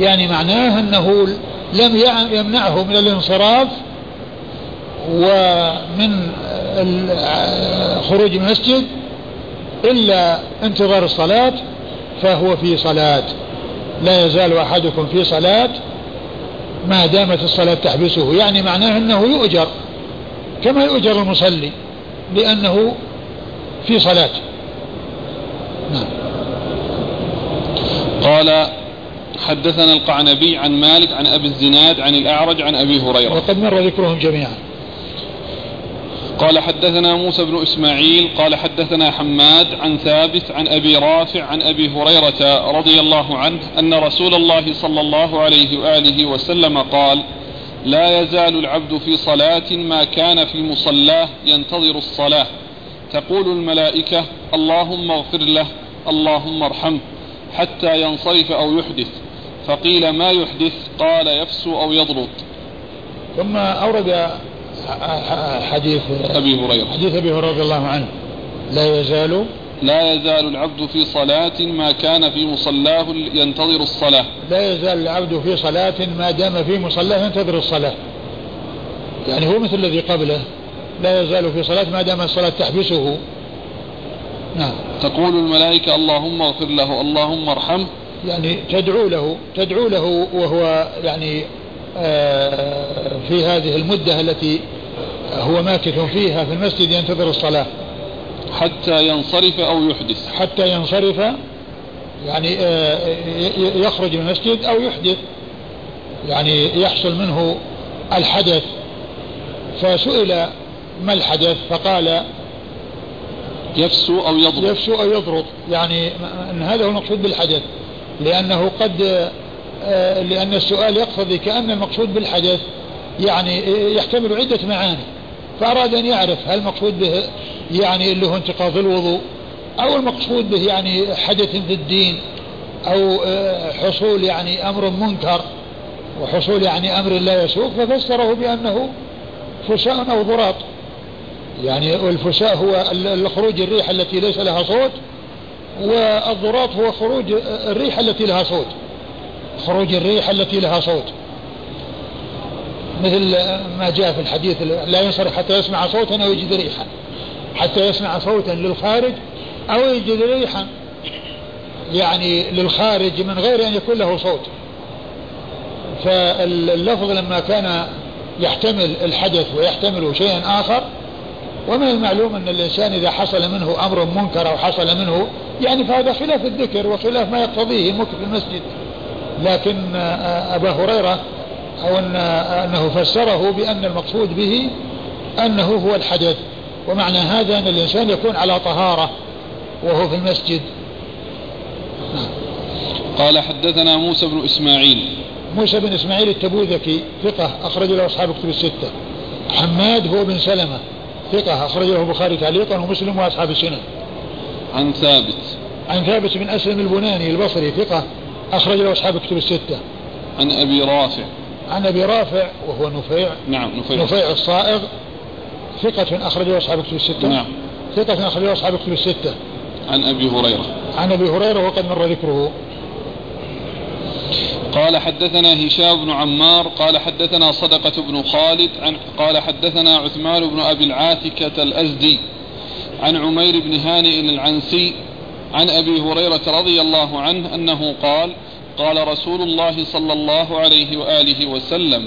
يعني معناه أنه لم يمنعه من الانصراف ومن خروج المسجد إلا انتظار الصلاة، فهو في صلاة، لا يزال أحدكم في صلاة ما دامت الصلاة تحبسه، يعني معناه أنه يؤجر كما يؤجر المصلي لأنه في صلاة. نعم. قال حدثنا القعنبي عن مالك عن أبي الزناد عن الأعرج عن أبي هريرة، وقد مر ذكرهم جميعا. قال حدثنا موسى بن إسماعيل قال حدثنا حماد عن ثابت عن أبي رافع عن أبي هريرة رضي الله عنه أن رسول الله صلى الله عليه وآله وسلم قال: لا يزال العبد في صلاة ما كان في مصلاه ينتظر الصلاة، تقول الملائكة: اللهم اغفر له، اللهم ارحمه، حتى ينصرف أو يحدث. فقيل: ما يحدث؟ قال: يفسو أو يضرب. ثم أورد حديث أبي هريرة رضي الله عنه: لا يزال العبد في صلاة ما كان في مصلاه ينتظر الصلاة. لا يزال العبد في صلاة ما دام في مصلاه ينتظر الصلاة، يعني هو مثل الذي قبله، لا يزال في صلاة ما دام الصلاة تحبسه. نعم. تقول الملائكة: اللهم اغفر له، اللهم ارحمه، يعني تدعو له وهو يعني في هذه المدة التي هو ماكث فيها في المسجد ينتظر الصلاة، حتى ينصرف أو يحدث. حتى ينصرف يعني يخرج من المسجد أو يحدث، يعني يحصل منه الحدث. فسئل: ما الحدث؟ فقال: يفسو أو يضرب، يعني أن هذا هو المقصود بالحدث، لأنه قد لأن السؤال يقتضي كأن المقصود بالحدث يعني يحتمل عدة معاني، فأراد أن يعرف هل المقصود به يعني اللي هو انتقاض الوضوء، أو المقصود به يعني حدث في الدين، أو حصول يعني أمر منكر وحصول يعني أمر لا يسوق، ففسره بأنه فساء أو ضراط، يعني الفساء هو خروج الريح التي ليس لها صوت، والضراط هو خروج الريح التي لها صوت، مثل ما جاء في الحديث: لا ينصرف حتى يسمع صوتا أو يجد ريحا، حتى يسمع صوتا للخارج أو يجد ريحا، يعني للخارج من غير أن يكون له صوت. فاللفظ لما كان يحتمل الحدث ويحتمل شيئا آخر، ومن المعلوم أن الإنسان إذا حصل منه أمر منكر أو حصل منه يعني فهذا خلاف الذكر وخلاف ما يقتضيه مكث المسجد، لكن أبا هريرة أو أنه فسره بأن المقصود به أنه هو الحدث، ومعنى هذا أن الإنسان يكون على طهارة وهو في المسجد. قال حدثنا موسى بن إسماعيل التبوذكي ثقة، أخرج له أصحاب كتب الستة. حماد هو بن سلمة ثقة، أخرج له البخاري تعليقا ومسلم وأصحاب السنن. عن ثابت بن أسلم البناني البصري ثقة، أخرج له أصحاب كتب الستة. عن أبي رافع وهو نفيع نفيع الصائغ ثقة، أخرج له أصحاب كتب الستة. ثقة أخرج له أصحاب كتب الستة. عن أبي هريرة وقد مر ذكره. قال حدثنا هشام بن عمار قال حدثنا صدقة بن خالد قال حدثنا عثمان بن أبي العاتكة الازدي عن عمير بن هاني الانعسي عن أبي هريرة رضي الله عنه أنه قال: قال رسول الله صلى الله عليه وآله وسلم: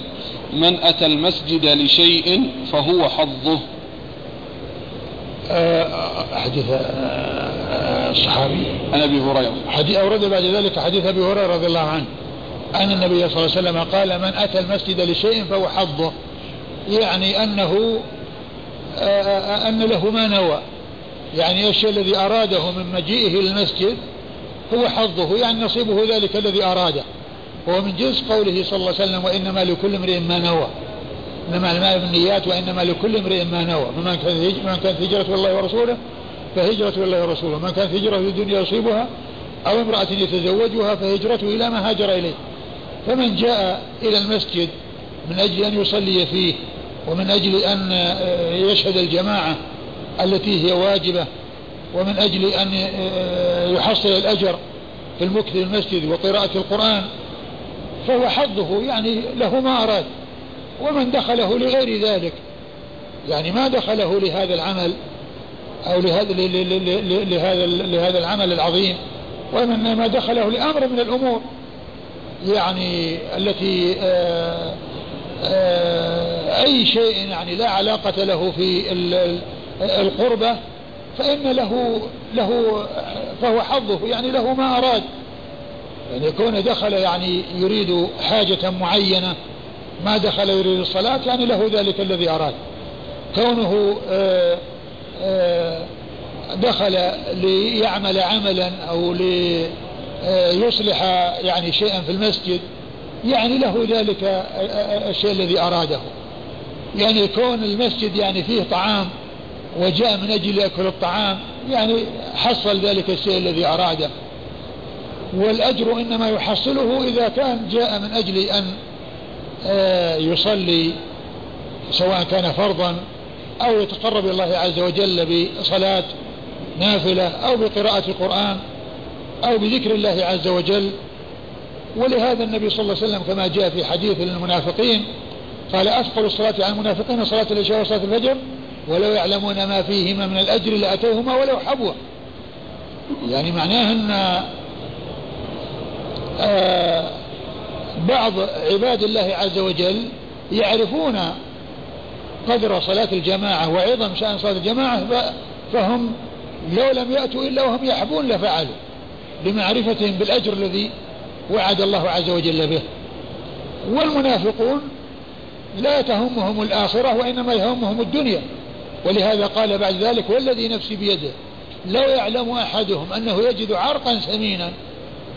من أتى المسجد لشيء فهو حظه. حديث الصحابي عن أبي هريرة، أورد بعد ذلك حديث أبي هريرة رضي الله عنه أن النبي صلى الله عليه وسلم قال: من أتى المسجد لشيء فهو حظه، يعني أنه أن له ما نوى، يعني الشيء الذي أراده من مجيئه للمسجد هو حظه، يعني نصيبه ذلك الذي أراده، هو من جنس قوله صلى الله عليه وسلم: وإنما لكل امرئ ما نوى، إنما الأعمال بالنيات وإنما لكل امرئ ما نوى، فمن كانت هجرته الله ورسوله فهجرته الله ورسوله، من كانت هجرته الدنيا يصيبها أو امرأة يتزوجها فهجرته إلى ما هاجر إليه. فمن جاء إلى المسجد من أجل أن يصلي فيه ومن أجل أن يشهد الجماعة التي هي واجبة ومن أجل أن يحصل الأجر في المكث في المسجد وقراءة القرآن فهو حظه يعني له ما أراد، ومن دخله لغير ذلك يعني ما دخله لهذا العمل أو لهذا العمل العظيم، وإنما دخله لأمر من الأمور يعني التي أي شيء يعني لا علاقة له في القربة فإن له فهو حظه يعني له ما أراد، يعني يكون دخل يعني يريد حاجة معينة، ما دخل يريد الصلاة يعني له ذلك الذي أراد. كونه دخل ليعمل عملا أو ليصلح يعني شيئا في المسجد يعني له ذلك الشيء الذي أراده، يعني كون المسجد يعني فيه طعام وجاء من أجل يأكل الطعام يعني حصل ذلك الشيء الذي أراده، والأجر إنما يحصله إذا كان جاء من أجل أن يصلي سواء كان فرضا أو يتقرب الله عز وجل بصلاة نافلة أو بقراءة القرآن أو بذكر الله عز وجل. ولهذا النبي صلى الله عليه وسلم كما جاء في حديث للمنافقين قال: أثقل الصلاة على المنافقين صلاة العشاء وصلاة الفجر، ولو يعلمون ما فيهما من الأجر لأتوهما ولو حبوا. يعني معناه أن بعض عباد الله عز وجل يعرفون قدر صلاة الجماعة وعظم شأن صلاة الجماعة، فهم لو لم يأتوا إلا وهم يحبون لفعلوا لمعرفتهم بالأجر الذي وعد الله عز وجل به. والمنافقون لا تهمهم الآخرة وإنما يهمهم الدنيا، ولهذا قال بعد ذلك: والذي نفسي بيده لو يعلم أحدهم أنه يجد عرقا سمينا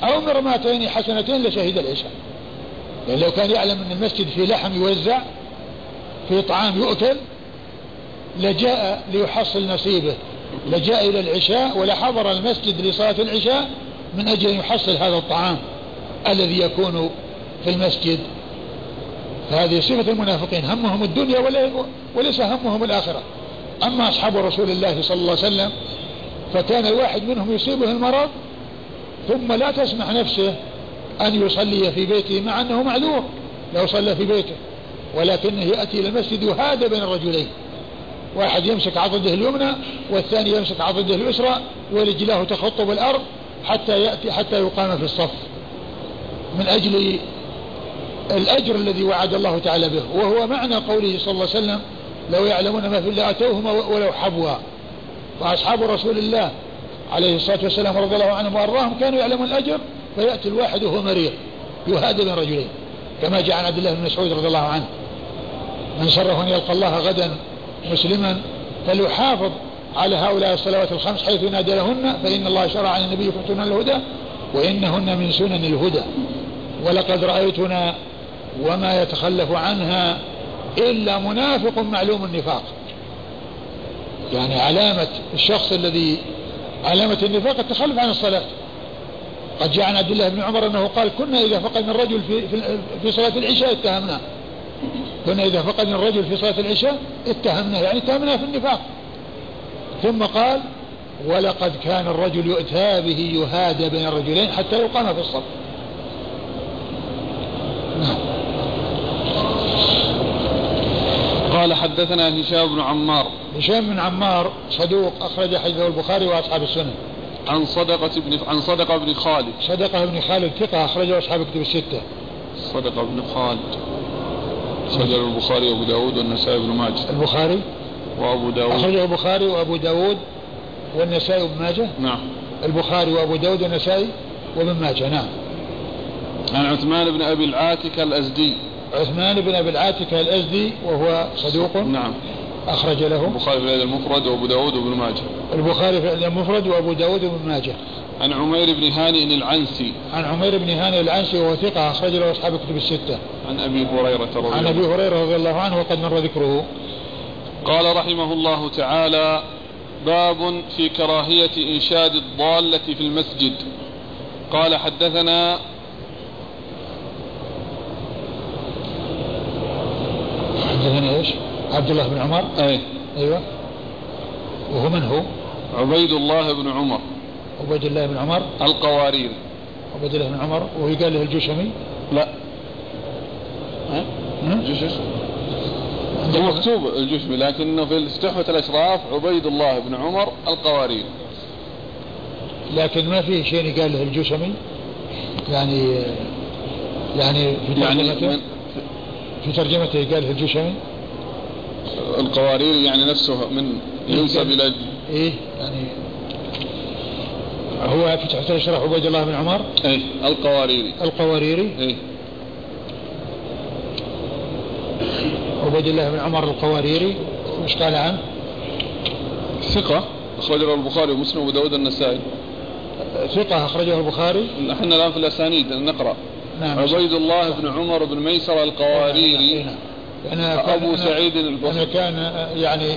أو مرماتين حسنتين لشهد العشاء. يعني لو كان يعلم أن المسجد في لحم يوزع في طعام يؤكل لجاء ليحصل نصيبه، لجاء إلى العشاء ولحضر المسجد لصلاة العشاء من أجل أن يحصل هذا الطعام الذي يكون في المسجد. فهذه صفة المنافقين، همهم الدنيا وليس همهم الآخرة. أما أصحاب رسول الله صلى الله عليه وسلم فكان الواحد منهم يصيبه المرض ثم لا تسمح نفسه أن يصلي في بيته مع أنه معذور لو صلى في بيته، ولكنه يأتي إلى المسجد وهذا بين الرجلين، واحد يمسك عضده اليمنى والثاني يمسك عضده اليسرى ورجلاه تخطب الأرض حتى يقام في الصف من أجل الأجر الذي وعد الله تعالى به، وهو معنى قوله صلى الله عليه وسلم: لو يعلمون ما في الله أتوهما ولو حبوا. فأصحاب رسول الله عليه الصلاة والسلام ورضي الله عنهم وأرضاهم كانوا يعلمون الأجر، فيأتي الواحد وهو مريض يهادى بين رجلين، كما جاء عن عبد الله بن مسعود رضي الله عنه: من سره أن يلقى الله غدا مسلما فليحافظ على هؤلاء الصلوات الخمس حيث نادى لهن، فإن الله شرع عن النبي فتنة الهدى وإنهن من سنن الهدى، ولقد رأيتنا وما يتخلف عنها إلا منافق معلوم النفاق. يعني علامة الشخص الذي علامة النفاق التخلف عن الصلاة. قد جاء عن عبد الله بن عمر أنه قال: كنا إذا فقدنا الرجل في صلاة العشاء اتهمناه، كنا إذا فقدنا الرجل في صلاة العشاء اتهمناه، يعني اتهمناه في النفاق. ثم قال: ولقد كان الرجل يؤتى به يهادى بين الرجلين حتى يقام في الصف. قال: حدثنا هشام بن عمار. هشام بن عمار صدوق أخرج حديثه البخاري وأصحاب السنن. عن صدقة بن خالد. صدقة بن خالد ثقة أخرجه أصحاب الكتب الستة. صدقة بن خالد أخرجه البخاري وأبو داود والنسائي وابن ماجه. البخاري وأبو داود أخرجه البخاري وأبو داود والنسائي وابن ماجه. نعم. البخاري وأبو داود والنسائي وابن ماجه. نعم. عن عثمان بن أبي العاتكة الازدي. عثمان بن أبي العاتكة الازدي وهو صدوق. نعم. أخرج له البخاري في الأدب المفرد وأبو داود وابن ماجه. البخاري في الأدب المفرد وأبو داود وابن ماجه. عن عمير بن هاني الانعسي. عن عمير بن هاني الانعسي وهو ثقة أخرج له أصحاب الكتب الستة. عن أبي هريرة رضي الله عنه وقد مر ذكره. قال رحمه الله تعالى: باب في كراهية إنشاد الضالة في المسجد. قال: حدثنا ايش؟ عبد الله بن عمر. ايوه. وهو من هو؟ عبيد الله بن عمر القواريري. عبيد الله بن عمر وهو قال له الجشمي. لا جيش مكتوب الجشمي لكنه في تحفة الأشراف عبيد الله بن عمر القواريري. لكن ما فيه شيء قال له الجشمي يعني في ترجمته يعني في ترجمته قال له الجشمي القواريري يعني نفسه من ينسب إلى إيه يعني هو في تحت الأشراف عبيد الله بن عمر إيه القواريري إيه عبيد الله بن عمر القواريري مش قال عنه ثقة أخرجه البخاري ومسلم وأبو داود النسائي ثقة أخرجه البخاري. نحن الآن في الأسانيد نقرأ. نعم عبيد الله بن عمر بن ميسر القواريري. نعم. أنا أبو سعيد البصري. أنا كان يعني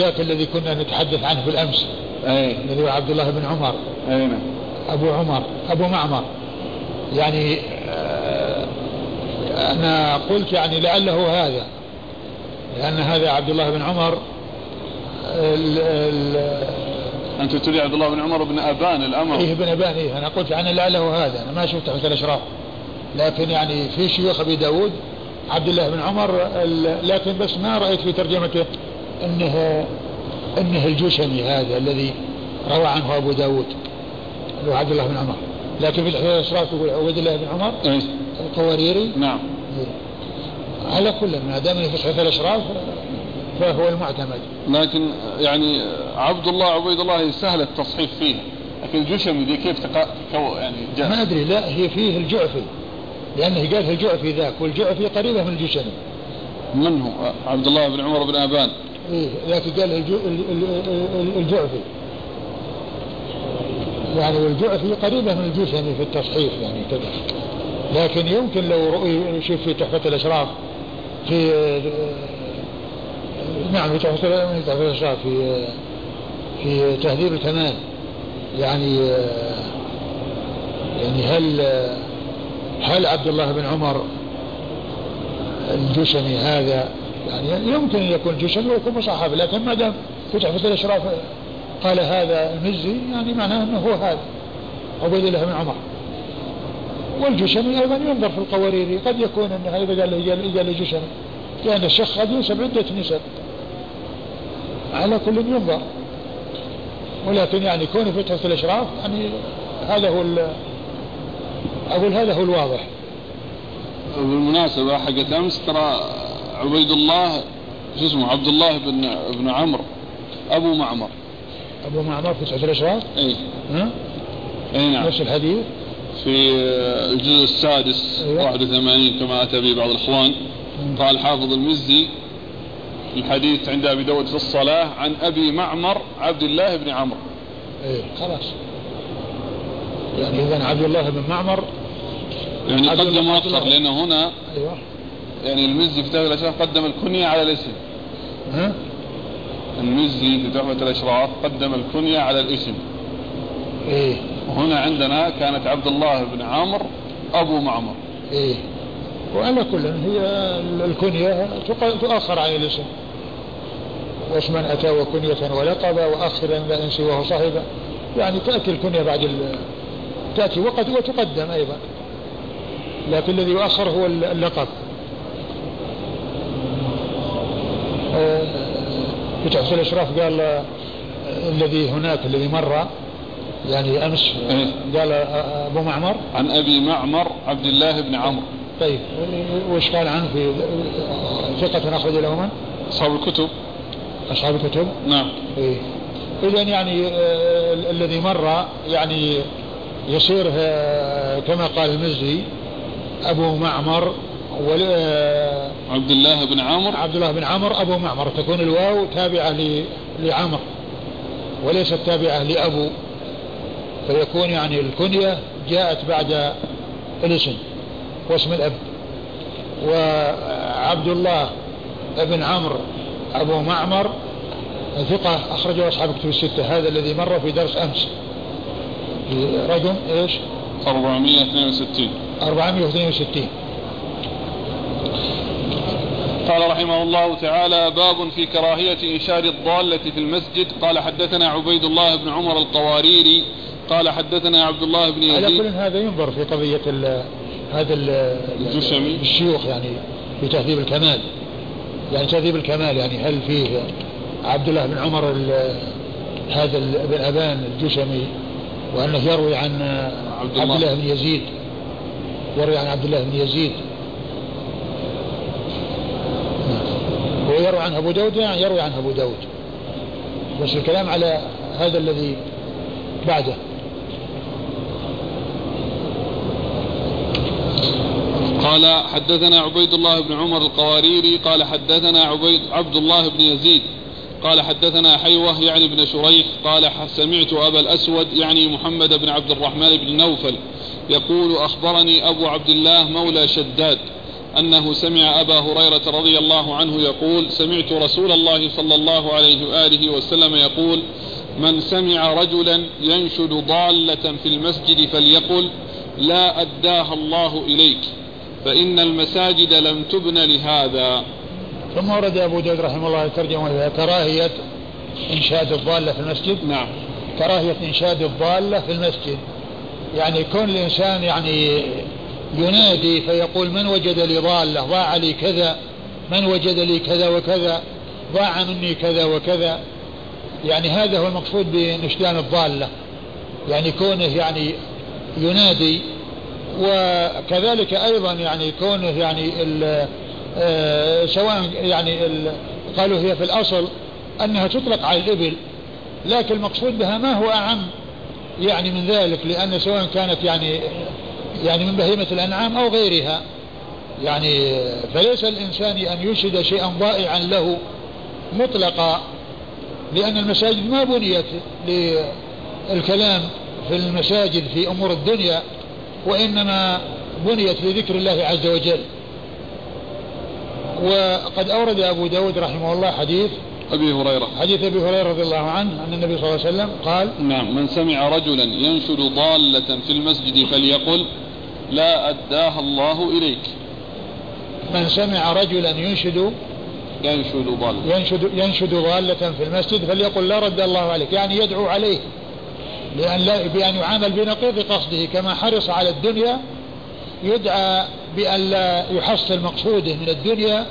ذاك الذي كنا نتحدث عنه في الأمس. أي. الذي هو عبد الله بن عمر. أي نعم. أبو عمر أبو معمر يعني أنا قلت يعني لعله هذا لأن هذا عبد الله بن عمر أنت تريد عبد الله بن عمر بن أبان الأمر إيه بن أبان إيه أنا قلت يعني لعله هذا أنا ما شفته في الأشراف لكن يعني في شيوخ أبي داود عبد الله بن عمر لكن بس ما رأيت في ترجمته أنه الجشمي هذا الذي روى عنه أبو داود عبد الله بن عمر لكن في الأشراف تقول عبد الله بن عمر إيه؟ القواريري نعم إيه؟ على كل ما دام في الأشراف فهو المعتمد لكن يعني عبد الله عبيد الله سهل التصحيف فيه لكن الجشمي دي كيف يعني جاء ما أدري لا هي فيه الجعفي لأنه قاله الجعفي ذاك والجعفي قريبه من الجشمي منه عبد الله بن عمر بن أبان إيه ذاك قاله الجعفي يعني والجعفي قريبه من الجشمي في التصحيف يعني كذا لكن يمكن لو رؤي شوف في تحفة الأشراف في نعم في تهذيب الكمال يعني هل عبد الله بن عمر الجشمي هذا يعني يمكن أن يكون جشمي ويكون مصحف لكن ما دام فتح في الأشراف قال هذا المزي يعني معناه أنه هو هذا عبيد الله بن عمر والجشمي أيضا ينظر في القواريري قد يكون أنه أيضا قال جشمي لأن الشيخ قد ينسب عدة نسب على كل ينظر ولكن يعني كونه في تحفة الأشراف يعني هذا هو أقول هذا هو الواضح. بالمناسبة حقت أمس ترى عبيد الله شو اسمه عبد الله بن عمرو أبو معمر في تحفة الأشراف أي نعم نفس الحديث في الجزء السادس 81 كما أتى به بعض الإخوان. قال حافظ المزي الحديث عند أبي داود في الصلاة عن أبي معمر عبد الله بن عمرو إيه خلاص يعني إذن عبد الله بن معمر يعني قدم وأخر لأنه هنا أيوة يعني المزي في تحفة الأشراف قدم الكنية على الاسم المزي في تحفة الأشراف قدم الكنية على الاسم إيه وهنا عندنا كانت عبد الله بن عمرو أبو معمر إيه وعلى كل هي الكنية تؤخر عن الاسم واسمن أتى وكنية ولقب وأخرا لأن سواه صاحبا يعني تأتي الكنية بعد تأتي وقت وتقدم أيضا لكن الذي يؤخر هو اللقب في تحفة الأشراف قال الذي هناك الذي مر يعني أمس قال أبو معمر عن أبي معمر عبد الله بن عمرو طيب وش قال عنه في ثقة أخرج له من أصحاب الكتب نعم إيه إذن يعني الذي مر يعني يصير كما قال المزي أبو معمر عبد الله بن عمر أبو معمر تكون الواو تابعة لعمر وليست تابعة لأبو فيكون يعني الكنية جاءت بعد الاسم واسم الأب وعبد الله بن عمرو أبو معمر ثقة أخرجه أصحاب كتب الستة هذا الذي مر في درس أمس في رقم إيش 462. قال رحمه الله تعالى باب في كراهية إنشار الضالة في المسجد. قال حدثنا عبيد الله بن عمر القواريري قال حدثنا عبد الله بن يزيد. على كل هذا ينظر في قضية هذا الشيوخ يعني في تهذيب الكمال، يعني تهذيب الكمال يعني هل فيه عبد الله بن عمر هذا بن أبان الجشمي، وأنه يروي عن عبد الله بن يزيد، يروي عن عبد الله بن يزيد، ويروي عن أبو داود، يعني يروي عن أبو داود، بس الكلام على هذا الذي بعده. قال حدثنا عبيد الله بن عمر القواريري قال حدثنا عبد الله بن يزيد قال حدثنا حيوة يعني ابن شريح قال سمعت أبا الأسود يعني محمد بن عبد الرحمن بن نوفل يقول أخبرني أبو عبد الله مولى شداد أنه سمع أبا هريرة رضي الله عنه يقول سمعت رسول الله صلى الله عليه وآله وسلم يقول من سمع رجلا ينشد ضالة في المسجد فليقل لا أداها الله إليك فإن المساجد لم تبن لهذا. ثم ورد أبو داود رحمه الله الترجمة كراهية إنشاد الضالة في المسجد. نعم، كراهية إنشاد الضالة في المسجد، يعني كون الإنسان يعني ينادي فيقول من وجد لي ضالة ضاع لي كذا، من وجد لي كذا وكذا ضاع مني كذا وكذا، يعني هذا هو المقصود بنشدان الضالة، يعني كونه يعني ينادي، وكذلك أيضا يعني كونه يعني سواء يعني قالوا هي في الأصل أنها تطلق على الإبل، لكن المقصود بها ما هو أعم يعني من ذلك، لأن سواء كانت يعني من بهيمة الأنعام أو غيرها، يعني فليس الإنسان أن يشهد شيئا ضائعا له مطلقا، لأن المساجد ما بنيت للكلام في المساجد في أمور الدنيا، وإنما بنيت لذكر الله عز وجل. وقد أورد أبو داود رحمه الله حديث أبي هريرة رضي الله عنه أن النبي صلى الله عليه وسلم قال نعم من سمع رجلا ينشد ضالة في المسجد فليقل لا أداها الله إليك. من سمع رجلا ينشد ضالة في المسجد فليقل لا رد الله عليك، يعني يدعو عليه بأن يعامل بنقيض قصده، كما حرص على الدنيا يدعى بأن لا يحصل مقصوده من الدنيا،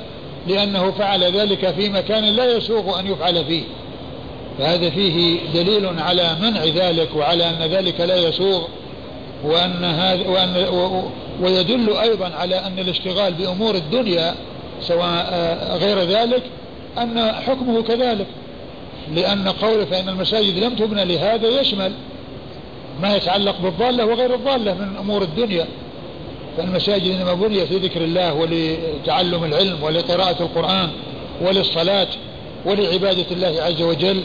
لأنه فعل ذلك في مكان لا يسوغ أن يفعل فيه، فهذا فيه دليل على منع ذلك وعلى أن ذلك لا يسوغ، ويدل أيضا على أن الاشتغال بأمور الدنيا سواء غير ذلك أن حكمه كذلك، لأن قوله فإن المساجد لم تبنى لهذا يشمل ما يتعلق بالضالة وغير الضالة من أمور الدنيا، فالمساجد إنما بنيت لذكر الله ولتعلم العلم ولقراءة القرآن وللصلاة ولعبادة الله عز وجل،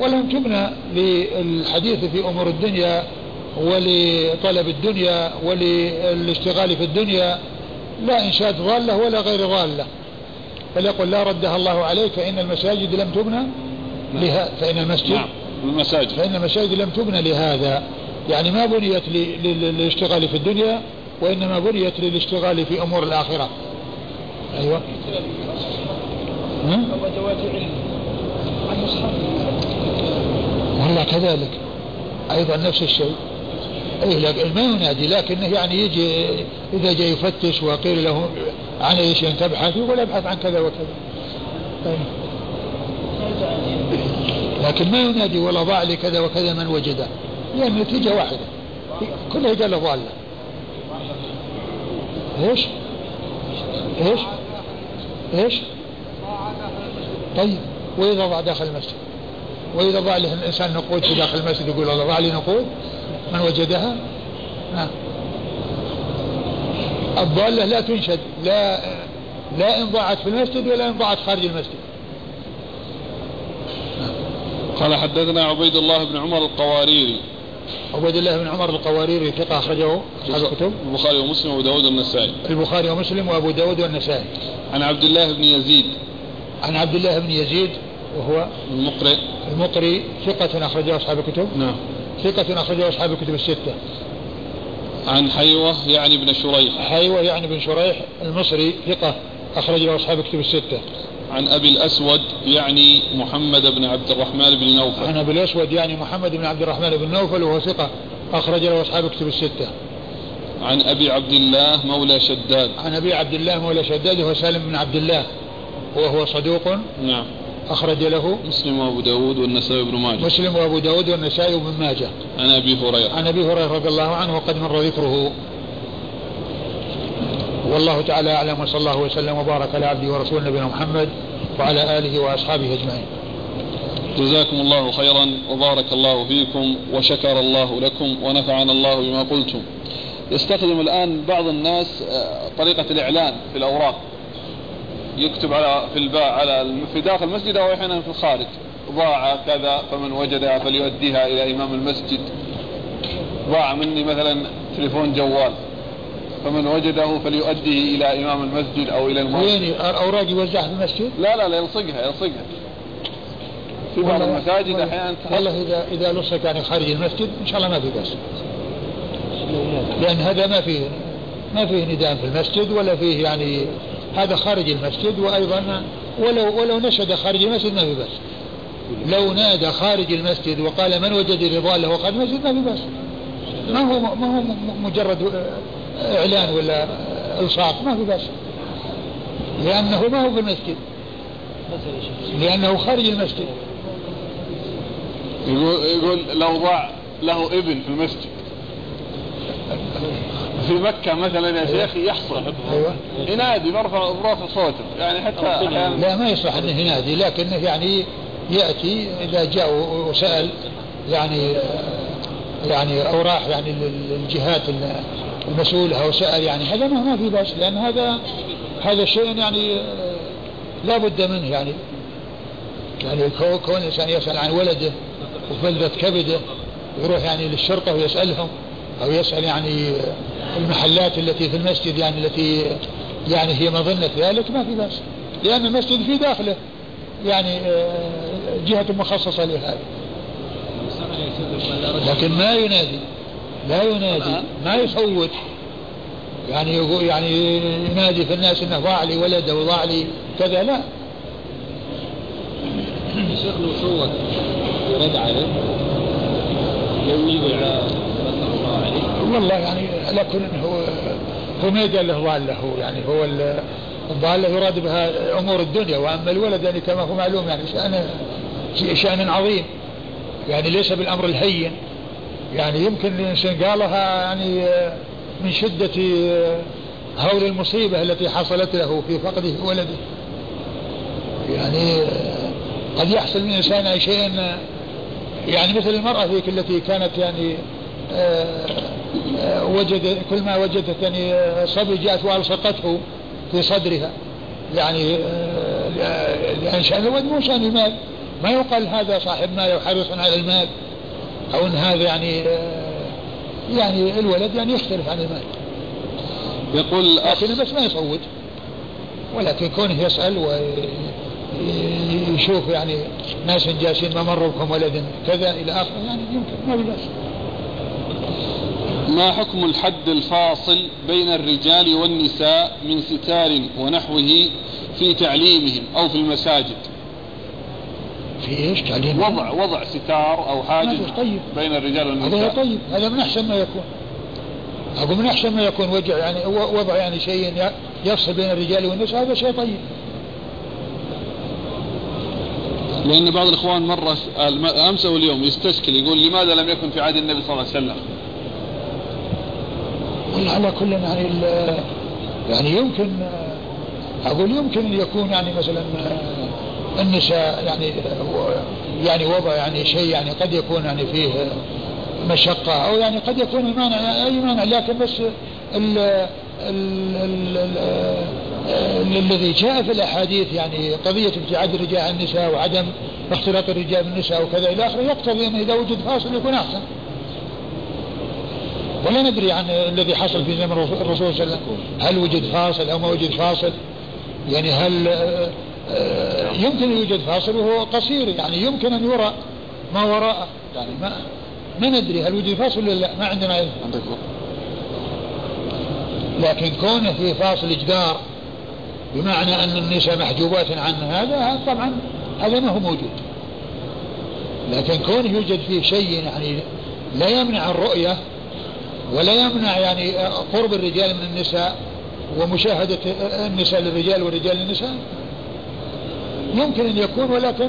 ولم تبنى للحديث في أمور الدنيا ولطلب الدنيا وللاشتغال في الدنيا، لا إنشاد ضالة ولا غير ضالة. فليقل لا ردها الله عليك فإن المساجد لم تبنى لها، فإن المساجد لم تبنى لهذا، يعني ما بنيت للاشتغال في الدنيا، وإنما بنيت للاشتغال في أمور الآخرة. أيوة. والله كذلك أيضا نفس الشيء. أيه ما ينادي، لكنه يعني يجي إذا جاء يفتش وقيل له عن أي شيء تبحث يقول أبحث عن كذا وكذا. أيه. لكن ما ينادي ولا ضاع لي كذا وكذا من وجده، لأن نتيجة واحدة كلها جل ضالة. ايش طيب، واذا ضاع داخل المسجد، واذا ضاع له الانسان نقود في داخل المسجد يقول والله ضاع لي نقود من وجدها. الضالة لا تنشد، لا ان ضاعت في المسجد ولا ان ضاعت خارج المسجد. قال حدثنا عبيد الله بن عمر القواريري. عبيد الله بن عمر القواريري ثقة، أخرجه أصحاب الكتب البخاري ومسلم وأبو داود والنسائي. البخاري ومسلم وأبو داود والنسائي. عن عبد الله بن يزيد. عن عبد الله بن يزيد وهو المقري ثقة، أخرجه أصحاب الكتب. نعم، ثقة أخرجه أصحاب الكتب الستة. عن حيوة يعني ابن شريح. حيوة يعني ابن شريح المصري ثقة، أخرجه أصحاب الكتب الستة. عن أبي الأسود يعني محمد بن عبد الرحمن بن نوفل. عن أبي الأسود يعني محمد بن عبد الرحمن بن نوفل وهو ثقة، أخرج له أصحاب كتب الستة. عن أبي عبد الله مولى شداد. عن أبي عبد الله مولى شداد هو سالم بن عبد الله وهو صدوق. نعم. أخرج له مسلم وأبو داود والنسائي بن ماجه. مسلم وأبو داود والنسائي بن ماجه. عن أبي هريرة. عن أبي هريرة رضي الله عنه وقد مر ذكره. والله تعالى أعلم وصلى الله وسلم وبارك على عبده ورسوله نبينا محمد وعلى آله وأصحابه أجمعين. جزاكم الله خيرا وبارك الله فيكم وشكر الله لكم ونفعنا الله بما قلتم. يستخدم الآن بعض الناس طريقة الإعلان في الأوراق، يكتب على في الباء على في داخل المسجد أو أحيانا في الخارج، ضاع كذا فمن وجدها فليؤديها إلى إمام المسجد. ضاع مني مثلا تليفون جوال فمن وجده فليؤديه إلى إمام المسجد أو إلى المسجد. يعني الأوراق يوزعها في المسجد؟ لا لا لا، يلصقها في بعض المساجد أحيانا. والله إذا لصق يعني خارج المسجد إن شاء الله ما في بأس، لأن هذا ما فيه نداء في المسجد ولا فيه يعني، هذا خارج المسجد. وأيضا ولو نشد خارج المسجد ما في بأس، لو نادى خارج المسجد وقال من وجد رضا له خارج المسجد ما في بأس. ما هو مجرد إعلان ولا إلصاق، ما في بأس، لأنه ما هو في المسجد، لأنه خارج المسجد. يقول لو ضاع له ابن في المسجد في مكة مثلا يا شيخي يحصل هنادي مرفع أبراف صوته يعني حتى يعني لا ما يصلح أنه هنادي، لكنه يعني يأتي إذا جاء وسأل يعني أوراح يعني الجهات المسؤولة وسأل يعني هذا ما في بأس، لأن هذا شيء يعني لا بد منه يعني كون الإنسان يسأل عن ولده وفلذة كبده يروح يعني للشرطة ويسألهم أو يسأل يعني المحلات التي في المسجد يعني التي يعني هي مظنة ذلك ما في بأس، لأن المسجد في داخله يعني جهة مخصصة لهذا. لكن ما ينادي ما يصوت يعني ينادي في الناس انه ضاع لي ولد او ضاع لي كذا، لا. الشيخ لو صوت يرد عليه يوجب على والله يعني على كل هو ما يدل له ضال له يعني هو الضال له يراد بها امور الدنيا، واما الولد يعني كما هو معلوم يعني شأن عظيم يعني ليس بالامر الهين يعني يمكن الانسان قالها يعني من شدة هول المصيبة التي حصلت له في فقده ولده، يعني قد يحصل من الإنسان شيء يعني مثل المرأة ذيك التي كانت يعني وجد كل ما وجدت يعني صبي جاءت وألصقته في صدرها يعني لأن شأن الولد مو شأن المال، ما يقال هذا صاحب مال أو حريص على المال أو أن هذا يعني الولد يعني يختلف عن المال. يقول لكن بس ما يصوت، ولكن كونه يسأل ويشوف يعني ناس جالسين ما مر بكم ولد كذا إلى آخره يعني يمكن ما بلاش. ما حكم الحد الفاصل بين الرجال والنساء من ستار ونحوه في تعليمهم أو في المساجد؟ في إيش تعليم؟ وضع ستار أو حاجز طيب بين الرجال والنساء. هذا طيب، هذا من أحسن ما يكون. أقول من أحسن ما يكون وجع يعني وضع يعني شيء يفصل بين الرجال والنساء، هذا شيء طيب. لأن بعض الإخوان مرة أمس واليوم يستشكل يقول لماذا لم يكن في عهد النبي صلى الله عليه وسلم؟ والله على كل يعني يمكن أقول يمكن يكون يعني مثلا النساء يعني وضع يعني شيء يعني قد يكون يعني فيه مشقة أو يعني قد يكون أي مانع، لكن بس الذي جاء في الأحاديث يعني قضية ابتعاد الرجال عن النساء وعدم اختلاط الرجال بالنساء وكذا إلى آخره يقتضي أن إذا وجد فاصل يكون أحسن. ولا ندري عن الذي حصل في زمن الرسول صلى الله عليه وسلم هل وجد فاصل أو ما وجد فاصل، يعني هل يمكن يوجد فاصل وهو قصير يعني يمكن أن يرى ما وراءه، يعني ما ندري هل وجد فاصل ولا لا، ما عندنا علم. لكن كونه في فاصل إجدار بمعنى أن النساء محجوبات عن هذا طبعا هذا ما هو موجود، لكن كونه يوجد فيه شيء يعني لا يمنع الرؤية ولا يمنع يعني قرب الرجال من النساء ومشاهدة النساء للرجال والرجال للنساء يمكن أن يكون، ولكن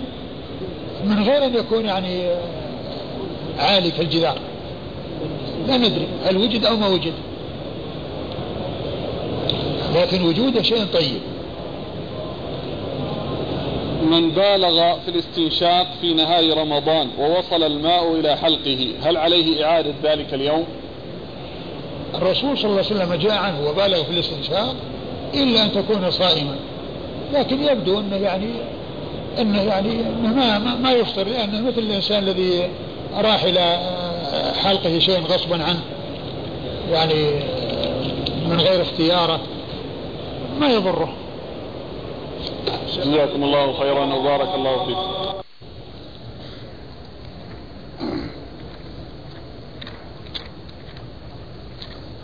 من غير أن يكون يعني عالي في الجدار. لا ندري هل وجد أو ما وجد، لكن وجوده شيء طيب. من بالغ في الاستنشاق في نهار رمضان ووصل الماء إلى حلقه هل عليه إعادة ذلك اليوم؟ الرسول صلى الله عليه وسلم جاء عنه وبالغ في الاستنشاق إلا أن تكون صائما، لكن يبدو أنه ما يفطر، لأنه مثل الإنسان الذي راح إلى حلقه شيء غصبا عنه يعني من غير اختياره ما يضره. جزاكم الله خيرا وبارك الله فيكم.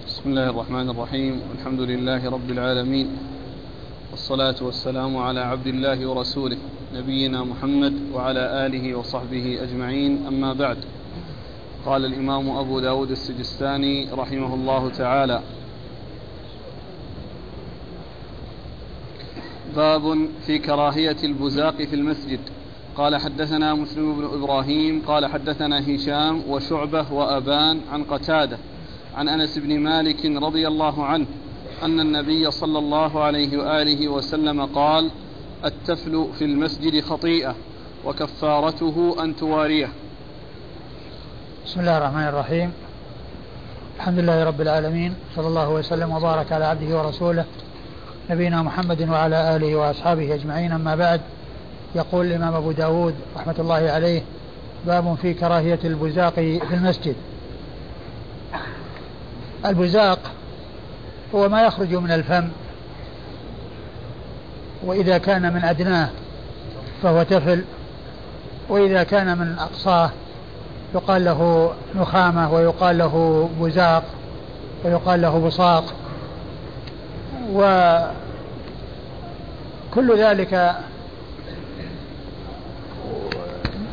بسم الله الرحمن الرحيم، والحمد لله رب العالمين، والصلاة والسلام على عبد الله ورسوله نبينا محمد وعلى آله وصحبه أجمعين، أما بعد. قال الإمام أبو داود السجستاني رحمه الله تعالى: باب في كراهية البزاق في المسجد. قال حدثنا مسلم بن إبراهيم قال حدثنا هشام وشعبة وأبان عن قتادة عن أنس بن مالك رضي الله عنه أن النبي صلى الله عليه وآله وسلم قال: التفل في المسجد خطيئة وكفارته أن تواريه. بسم الله الرحمن الرحيم، الحمد لله رب العالمين، صلى الله وسلم وبارك على عبده ورسوله نبينا محمد وعلى آله وأصحابه أجمعين، أما بعد. يقول الإمام أبو داود رحمة الله عليه: باب في كراهية البزاق في المسجد. البزاق هو ما يخرج من الفم، وإذا كان من أدناه فهو تفل، وإذا كان من أقصاه يقال له نخامة، ويقال له بزاق، ويقال له بصاق، وكل ذلك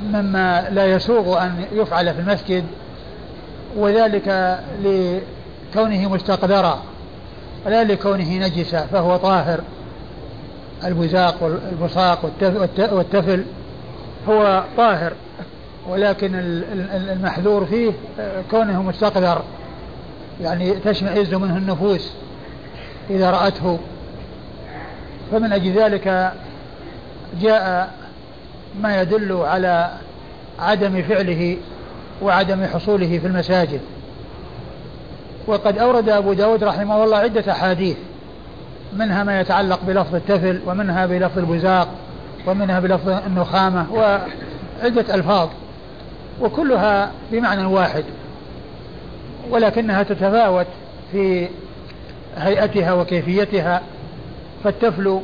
مما لا يسوغ أن يفعل في المسجد، وذلك لكونه مستقذرا ولا لكونه نجسا، فهو طاهر. البزاق والبصاق والتفل هو طاهر، ولكن المحذور فيه كونه مستقذر، يعني تشمئز منه النفوس إذا رأته، فمن أجل ذلك جاء ما يدل على عدم فعله وعدم حصوله في المساجد. وقد أورد أبو داود رحمه الله عدة أحاديث، منها ما يتعلق بلفظ التفل، ومنها بلفظ البزاق، ومنها بلفظ النخامة، وعدة ألفاظ، وكلها بمعنى واحد، ولكنها تتفاوت في هيئتها وكيفيتها. فالتفل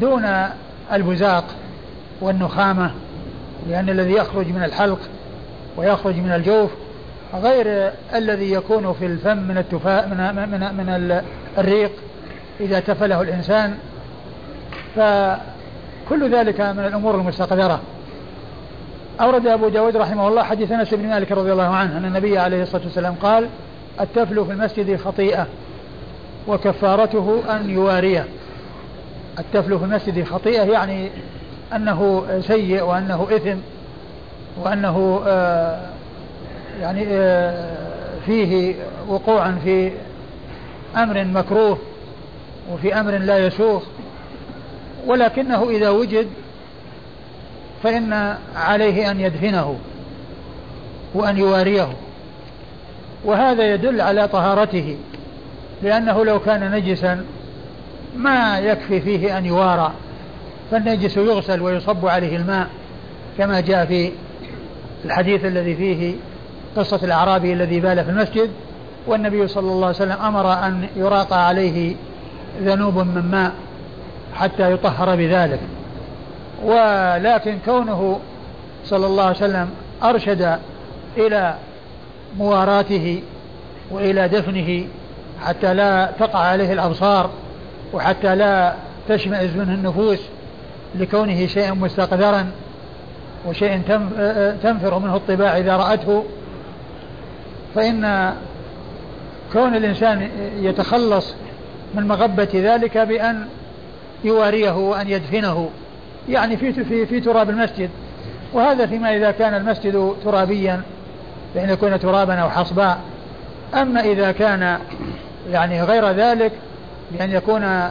دون البزاق والنخامة، لأن الذي يخرج من الحلق ويخرج من الجوف غير الذي يكون في الفم من التفاء من الريق إذا تفله الإنسان، فكل ذلك من الأمور المستقذرة. أورد أبو داود رحمه الله حديث أنس بن مالك رضي الله عنه أن النبي عليه الصلاة والسلام قال: التفل في المسجد خطيئة وكفارته أن يواريه. التفل في المسجد خطيئة يعني أنه سيء وأنه إثم، وأنه فيه وقوعا في أمر مكروه وفي أمر لا يسوغ، ولكنه إذا وجد فإن عليه أن يدفنه وأن يواريه، وهذا يدل على طهارته، لأنه لو كان نجسا ما يكفي فيه أن يوارى، فالنجس يغسل ويصب عليه الماء، كما جاء في الحديث الذي فيه قصة الأعرابي الذي بال في المسجد، والنبي صلى الله عليه وسلم أمر أن يراق عليه ذنوب من ماء حتى يطهر بذلك. ولكن كونه صلى الله عليه وسلم أرشد إلى مواراته وإلى دفنه حتى لا تقع عليه الأبصار وحتى لا تشمئز منه النفوس، لكونه شيئا مستقذرا وشيء تنفر منه الطباع إذا رأته، فإن كون الإنسان يتخلص من مغبة ذلك بأن يواريه وأن يدفنه يعني في تراب المسجد, وهذا فيما إذا كان المسجد ترابيا فإن يكون ترابا أو حصبا. أما إذا كان يعني غير ذلك بأن يكون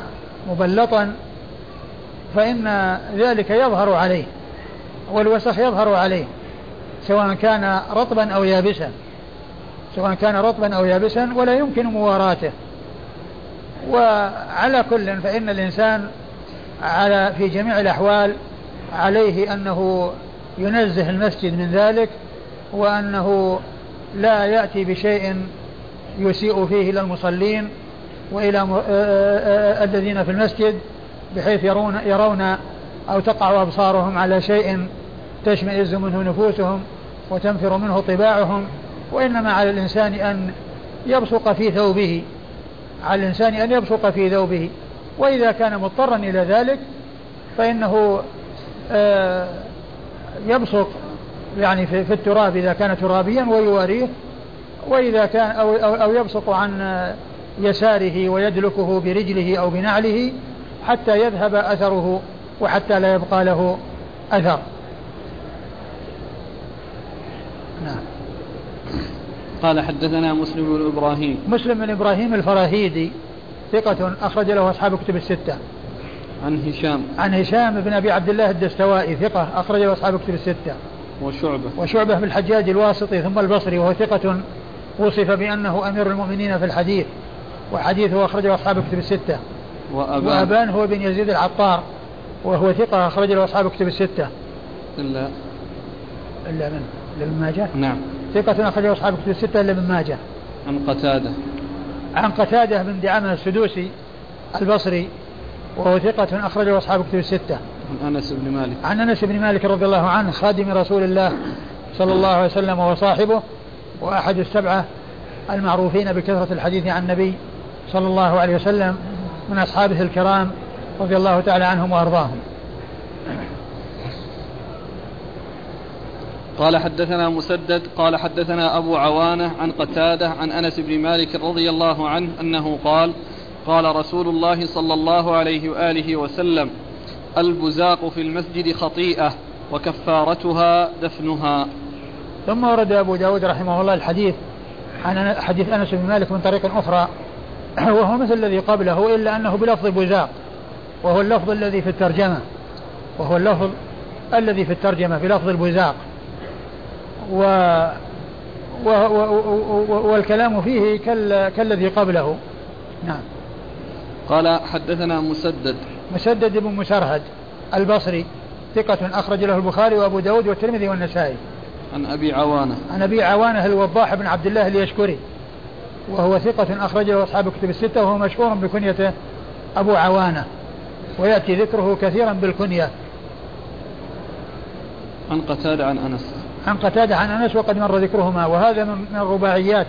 مبلطا فإن ذلك يظهر عليه والوسخ يظهر عليه سواء كان رطبا أو يابسا ولا يمكن مواراته. وعلى كل فإن الإنسان في جميع الأحوال عليه أنه ينزه المسجد من ذلك, وأنه لا يأتي بشيء يسيء فيه إلى المصلين وإلى الذين في المسجد بحيث يرون أو تقع أبصارهم على شيء تشمئز منه نفوسهم وتنفر منه طباعهم. وإنما على الإنسان أن يبصق في ثوبه وإذا كان مضطرا إلى ذلك فإنه يبصق يعني في التراب إذا كان ترابيا ويواريه, وإذا كان أو يبصق عن يساره ويدلكه برجله أو بنعله حتى يذهب أثره وحتى لا يبقى له أثر. نعم. قال حدثنا مسلم بن إبراهيم الفراهيدي ثقة أخرج له أصحاب كتب الستة. عن هشام بن أبي عبد الله الدستوائي ثقة أخرج له أصحاب كتب الستة. وشعبة بن الحجاج الواسطي ثم البصري وهو ثقة وصف بأنه أمير المؤمنين في الحديث وحديثه أخرج له أصحاب كتب الستة. وأبان هو بن يزيد العطار وهو ثقة أخرج له أصحاب كتب الستة إلا من لابن ماجه. نعم ثقة أخرج له أصحاب كتب الستة إلا ابن ماجه. عن قتادة بن دعامة السدوسي البصري وهو ثقة أخرج له أصحاب كتب الستة. عن أنس بن مالك رضي الله عنه خادم رسول الله صلى الله عليه وسلم وصاحبه وأحد السبعة المعروفين بكثرة الحديث عن النبي صلى الله عليه وسلم من أصحابه الكرام رضي الله تعالى عنهم وأرضاهم. قال حدثنا مسدد قال حدثنا أبو عوانة عن قتادة عن أنس بن مالك رضي الله عنه أنه قال قال رسول الله صلى الله عليه وآله وسلم البزاق في المسجد خطيئة وكفارتها دفنها. ثم ورد أبو داود رحمه الله الحديث عن حديث أنس بن مالك من طريق أخرى وهو مثل الذي قبله إلا أنه بلفظ بزاق وهو اللفظ الذي في الترجمة بلفظ البزاق والكلام فيه كالذي قبله. نعم. قال حدثنا مسدد بن مسرهد البصري ثقة أخرج له البخاري وأبو داود والترمذي والنسائي. عن أبي عوانة الوضاح بن عبد الله اليشكري وهو ثقة أخرج له أصحاب كتب الستة وهو مشهور بكنيته أبو عوانة ويأتي ذكره كثيرا بالكنية. عن قتادة عن أنس وقد مر ذكرهما. وهذا من الرباعيات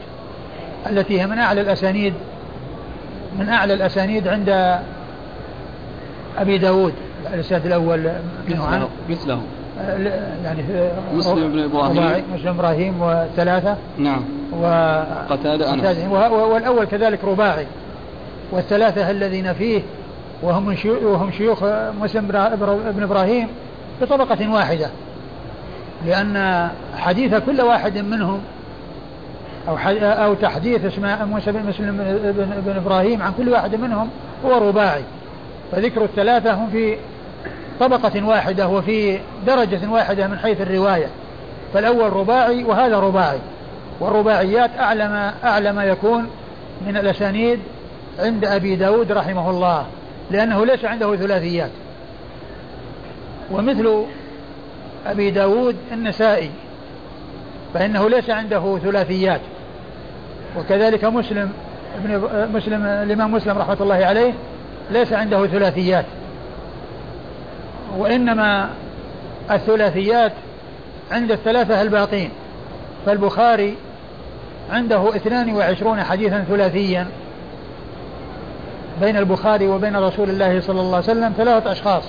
التي هي من أعلى الأسانيد عند أبي داود الإسناد الأول منه مثله يعني مسلم بن إبراهيم وثلاثة. نعم. وقتادة أنس والأول كذلك رباعي والثلاثة الذين فيه وهم شيوخ مسلم بن إبراهيم بطبقة واحدة لأن حديث كل واحد منهم أو تحديث اسماء موسى بن مسلم بن إبراهيم عن كل واحد منهم هو رباعي, فذكر الثلاثة هم في طبقة واحدة وفي درجة واحدة من حيث الرواية, فالأول رباعي وهذا رباعي. والرباعيات أعلى ما يكون من الأسانيد عند أبي داود رحمه الله لأنه ليس عنده ثلاثيات. ومثل أبي داود النسائي فإنه ليس عنده ثلاثيات, وكذلك مسلم الإمام مسلم رحمة الله عليه ليس عنده ثلاثيات, وإنما الثلاثيات عند الثلاثة الباقين. فالبخاري عنده 22 حديثا ثلاثيا بين البخاري وبين رسول الله صلى الله عليه وسلم 3 أشخاص,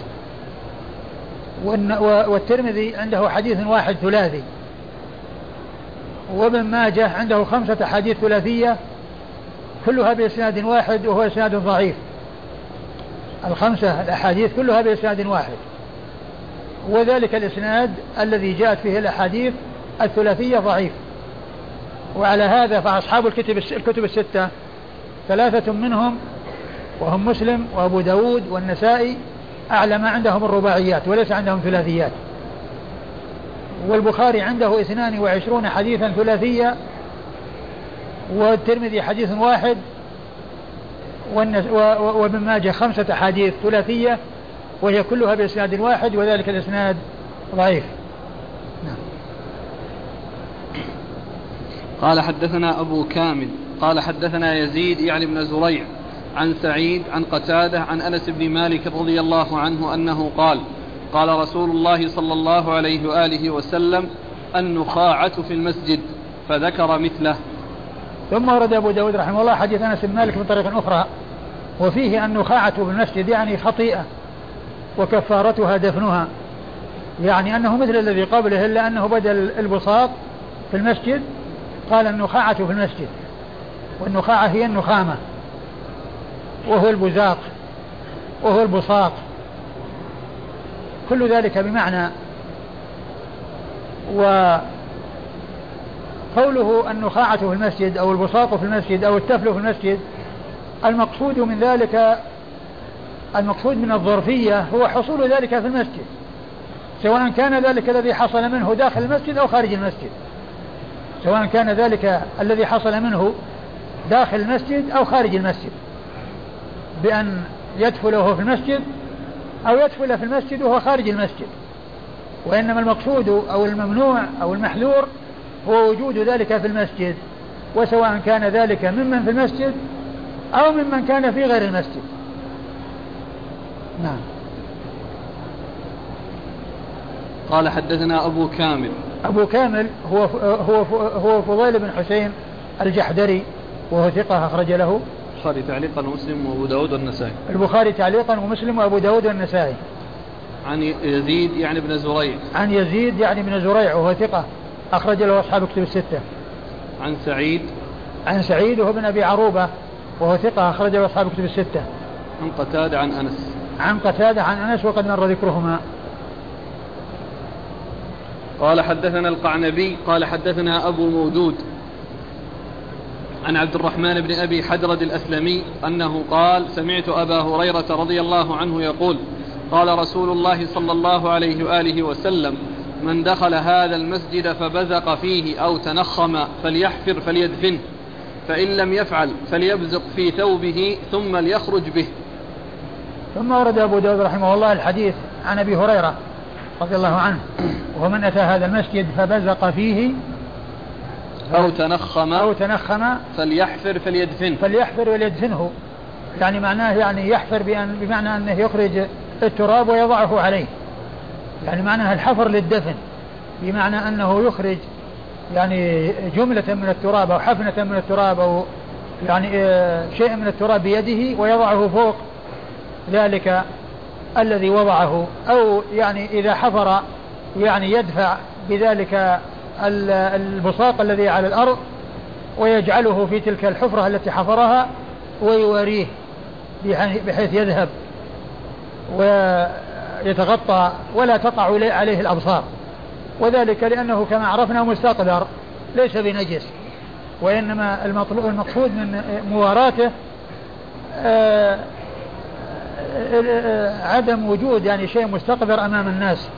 والترمذي عنده حديث واحد ثلاثي, وابن ماجه عنده 5 حديث ثلاثية كلها بإسناد واحد وهو إسناد ضعيف. الخمسة الأحاديث كلها بإسناد واحد، وذلك الإسناد الذي جاءت فيه الأحاديث الثلاثية ضعيف. وعلى هذا فأصحاب الكتب الستة ثلاثة منهم وهم مسلم وأبو داود والنسائي أعلى ما عندهم الرباعيات وليس عندهم ثلاثيات، والبخاري عنده 22 حديثا ثلاثية، والترمذي حديث واحد، وابن ماجه 5 حديث ثلاثية وهي كلها بإسناد واحد وذلك الإسناد ضعيف. قال حدثنا أبو كامل قال حدثنا يزيد يعني بن زريع عن سعيد عن قتادة عن أنس بن مالك رضي الله عنه أنه قال قال رسول الله صلى الله عليه وآله وسلم النخاعة في المسجد، فذكر مثله. ثم ورد أبو داود رحمه الله حديث أنس بن مالك من طريق أخرى وفيه النخاعة في المسجد يعني خطيئة وكفارتها دفنها، يعني أنه مثل الذي قبله إلا أنه بدل البساط في المسجد قال النخاعة في المسجد، والنخاعة هي النخامة وهو البزاق وهو البساط، كل ذلك بمعنى. وقوله النخاعة في المسجد أو البساط في المسجد أو التفل في المسجد المقصود من ذلك، المقصود من الظرفية هو حصول ذلك في المسجد سواء كان ذلك الذي حصل منه داخل المسجد أو خارج المسجد، سواء كان ذلك الذي حصل منه داخل المسجد أو خارج المسجد، بأن يدفله في المسجد أو يدفل في المسجد وهو خارج المسجد. وإنما المقصود أو الممنوع أو المحذور هو وجود ذلك في المسجد، وسواء كان ذلك ممن في المسجد أو ممن كان في غير المسجد. نعم. قال حدثنا أبو كامل. أبو كامل هو فضيل بن حسين الجحدري وهو ثقة أخرج له البخاري تعليقا ومسلم وأبو داود والنسائي. البخاري تعليقا ومسلم وأبو داود والنسائي. عن يزيد يعني بن زريع. عن يزيد يعني بن زريع وهو ثقة أخرج له أصحاب كتب الستة. عن سعيد. عن سعيد وهو بن أبي عروبة وهو ثقة أخرج له أصحاب كتب الستة. عن قتادة عن أنس. عن قتادة عن أنس وقد مر ذكرهما. قال حدثنا القعنبي قال حدثنا أبو مودود عن عبد الرحمن بن أبي حدرد الأسلمي أنه قال سمعت أبا هريرة رضي الله عنه يقول قال رسول الله صلى الله عليه وآله وسلم من دخل هذا المسجد فبزق فيه أو تنخم فليحفر فليدفنه، فإن لم يفعل فليبزق في ثوبه ثم ليخرج به. ثم ورد أبو داود رحمه الله الحديث عن أبي هريرة رضي الله عنه ومن أتى هذا المسجد فبزق فيه أو تنخم فليحفر وليدفنه، يعني معناه يعني يحفر بمعنى أنه يخرج التراب ويضعه عليه، يعني معناه الحفر للدفن بمعنى أنه يخرج يعني جملة من التراب أو حفنة من التراب أو يعني شيء من التراب بيده ويضعه فوق ذلك الذي وضعه، أو يعني إذا حفر يعني يدفع بذلك البساط الذي على الأرض ويجعله في تلك الحفرة التي حفرها ويواريه بحيث يذهب ويتغطى ولا تقع عليه الأبصار، وذلك لأنه كما عرفنا مستقدر ليس بنجس، وإنما المقصود من مواراته عدم وجود يعني شيء مستقدر أمام الناس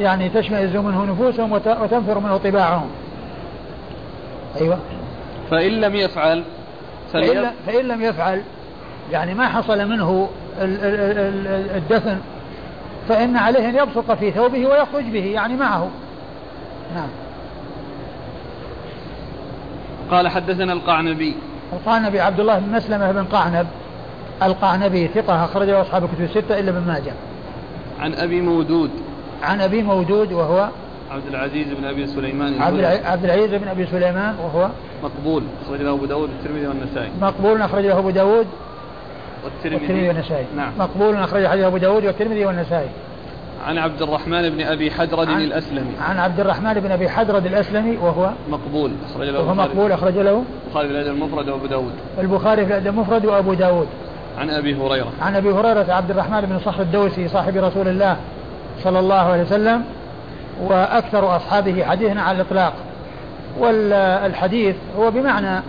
يعني تشمئز منه نفوسهم وتنفر منه طباعهم. أيوة. فإن لم يفعل يعني ما حصل منه الدفن فإن عليه أن يبصق في ثوبه ويخرج به يعني معه. نعم. قال حدثنا القعنبي عبد الله بن مسلمة بن قعنب القعنبي ثقة أخرجه أصحاب كتب الستة إلا بن ماجه. عن أبي مودود وهو عبد العزيز بن أبي سليمان وهو مقبول أخرج له أبو داود والترمذي والنسائي. مقبول أخرج له أبو داود والترمذي والنسائي. نعم. مقبول أخرج له أبو داود والترمذي والنسائي. عن عبد الرحمن بن أبي حدرد الأسلمي عن عبد الرحمن بن أبي حدرد الأسلمي وهو مقبول أخرج له البخاري في الأدب المفرد وأبو داود عن أبي هريرة عبد الرحمن بن صخر الدوسي صاحب رسول الله صلى الله عليه وسلم وأكثر أصحابه حديثا على الإطلاق. والحديث هو بمعنى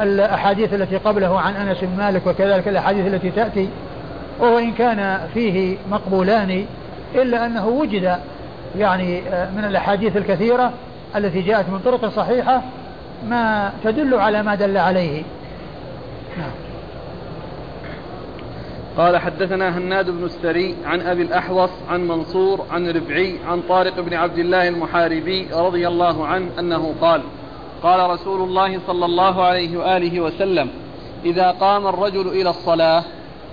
الأحاديث التي قبله عن أنس بن مالك وكذلك الأحاديث التي تأتي، وهو إن كان فيه مقبولان إلا أنه وجد يعني من الأحاديث الكثيرة التي جاءت من طرق صحيحة ما تدل على ما دل عليه. قال حدثنا هناد بن السري عن أبي الأحوص عن منصور عن ربعي عن طارق بن عبد الله المحاربي رضي الله عنه أنه قال: قال رسول الله صلى الله عليه وآله وسلم: إذا قام الرجل إلى الصلاة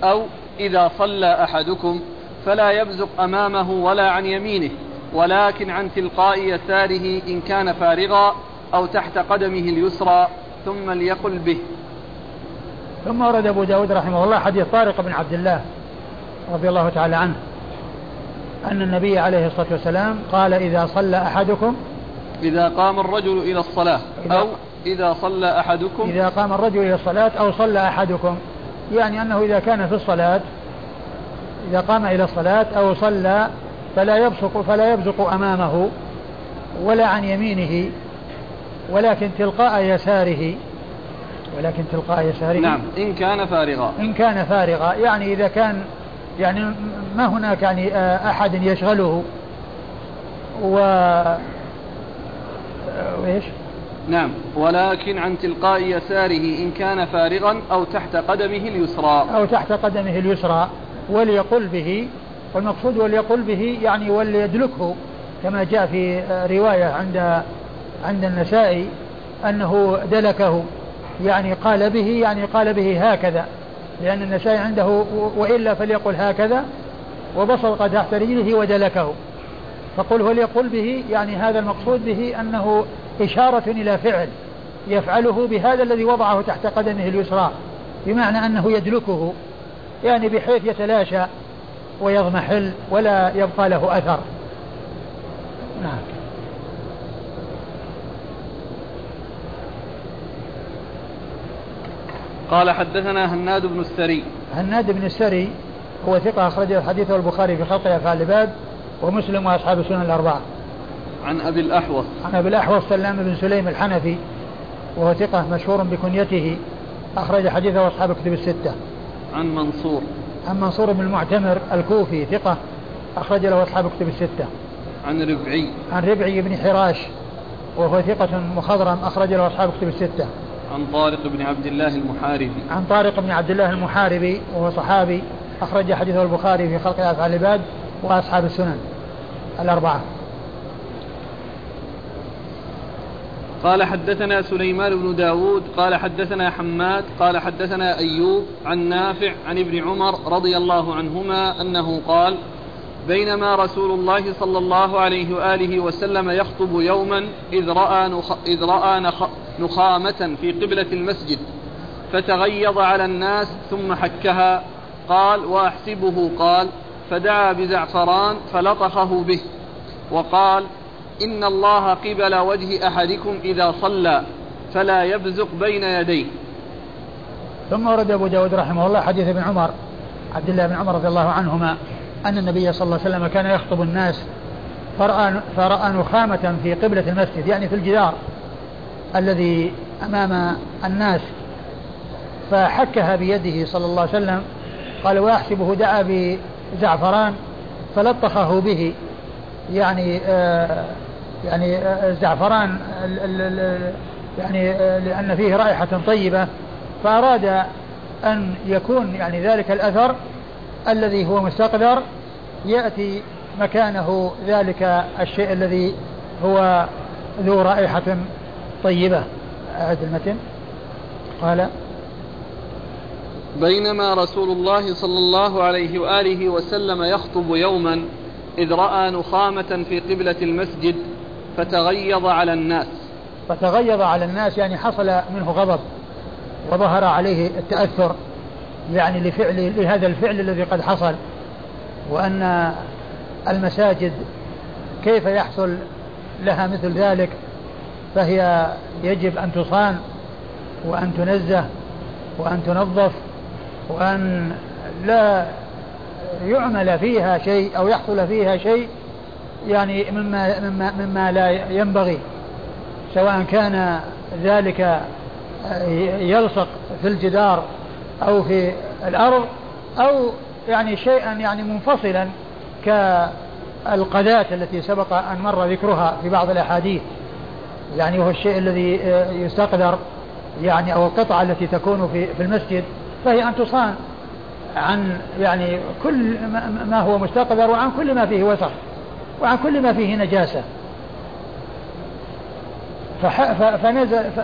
أو إذا صلى أحدكم فلا يبزق أمامه ولا عن يمينه، ولكن عن تلقاء يساره إن كان فارغا أو تحت قدمه اليسرى، ثم ليقل به. ثم ورد أبو داود رحمه الله حديث طارق بن عبد الله رضي الله تعالى عنه أن النبي عليه الصلاة والسلام قال: إذا صلى أحدكم إذا قام الرجل إلى الصلاة أو إذا صلى أحدكم يعني أنه إذا كان في الصلاة، إذا قام إلى الصلاة أو صلى فلا يبزق أمامه ولا عن يمينه، ولكن تلقاء يساره نعم، إن كان فارغا يعني إذا كان يعني ما هناك يعني أحد يشغله و وإيش نعم، ولكن عن تلقاء يساره إن كان فارغا أو تحت قدمه اليسرى وليقل به. والمقصود وليقل به يعني وليدلكه، كما جاء في رواية عند النسائي أنه دلكه، يعني قال به هكذا، لأن النسائي عنده وإلا فليقل هكذا، وبصل قد تحت رجله ودلكه، فقل وليقل به يعني هذا المقصود به أنه إشارة إلى فعل يفعله بهذا الذي وضعه تحت قدمه اليسرى، بمعنى أنه يدلكه يعني بحيث يتلاشى ويضمحل ولا يبقى له أثر. نعم. قال حدثنا هناد بن السري هو ثقة، أخرج الحديث البخاري في خلق أفعال العباد ومسلم وأصحاب السنن الأربعة. عن أبي الأحوص سلام بن سليم الحنفي، وهو ثقة مشهور بكنيته، أخرج حديثه أصحاب الكتب الستة. عن منصور بن المعتمر الكوفي ثقة، أخرج له أصحاب الكتب الستة. عن ربعي بن حراش، وهو ثقة مخضرم، أخرج له أصحاب الكتب الستة. عن طارق بن عبد الله المحاربي وهو صحابي، أخرج حديثه البخاري في خلق أفعال العباد وأصحاب السنن الأربعة. قال حدثنا سليمان بن داود قال حدثنا حماد قال حدثنا أيوب عن نافع عن ابن عمر رضي الله عنهما أنه قال: بينما رسول الله صلى الله عليه وآله وسلم يخطب يوما إذ رأى نخامة في قبلة المسجد فتغيظ على الناس ثم حكها، قال: وأحسبه قال: فدعا بزعفران فلطخه به وقال: إن الله قبل وجه أحدكم إذا صلى فلا يبزق بين يديه. ثم ورد أبو داود رحمه الله حديث ابن عمر عبد الله بن عمر رضي الله عنهما أن النبي صلى الله عليه وسلم كان يخطب الناس فرأى نخامة في قبلة المسجد، يعني في الجدار الذي أمام الناس، فحكها بيده صلى الله عليه وسلم، قال: وأحسبه دعا بزعفران فلطخه به، يعني الزعفران يعني لأن فيه رائحة طيبة، فأراد أن يكون يعني ذلك الأثر الذي هو مستقدر يأتي مكانه ذلك الشيء الذي هو ذو رائحة طيبة. أعد المتن. قال: بينما رسول الله صلى الله عليه وآله وسلم يخطب يوما إذ رأى نخامة في قبلة المسجد فتغيظ على الناس يعني حصل منه غضب وظهر عليه التأثر، يعني لهذا الفعل الذي قد حصل، وأن المساجد كيف يحصل لها مثل ذلك؟ فهي يجب أن تصان وأن تنزه وأن تنظف وأن لا يعمل فيها شيء أو يحصل فيها شيء يعني مما لا ينبغي، سواء كان ذلك يلصق في الجدار أو في الأرض أو يعني شيئا يعني منفصلا كالقذاة التي سبق أن مر ذكرها في بعض الأحاديث، يعني هو الشيء الذي يستقدر يعني أو القطعة التي تكون في المسجد، فهي أن تصان عن يعني كل ما هو مستقدر وعن كل ما فيه وسخ وعن كل ما فيه نجاسة.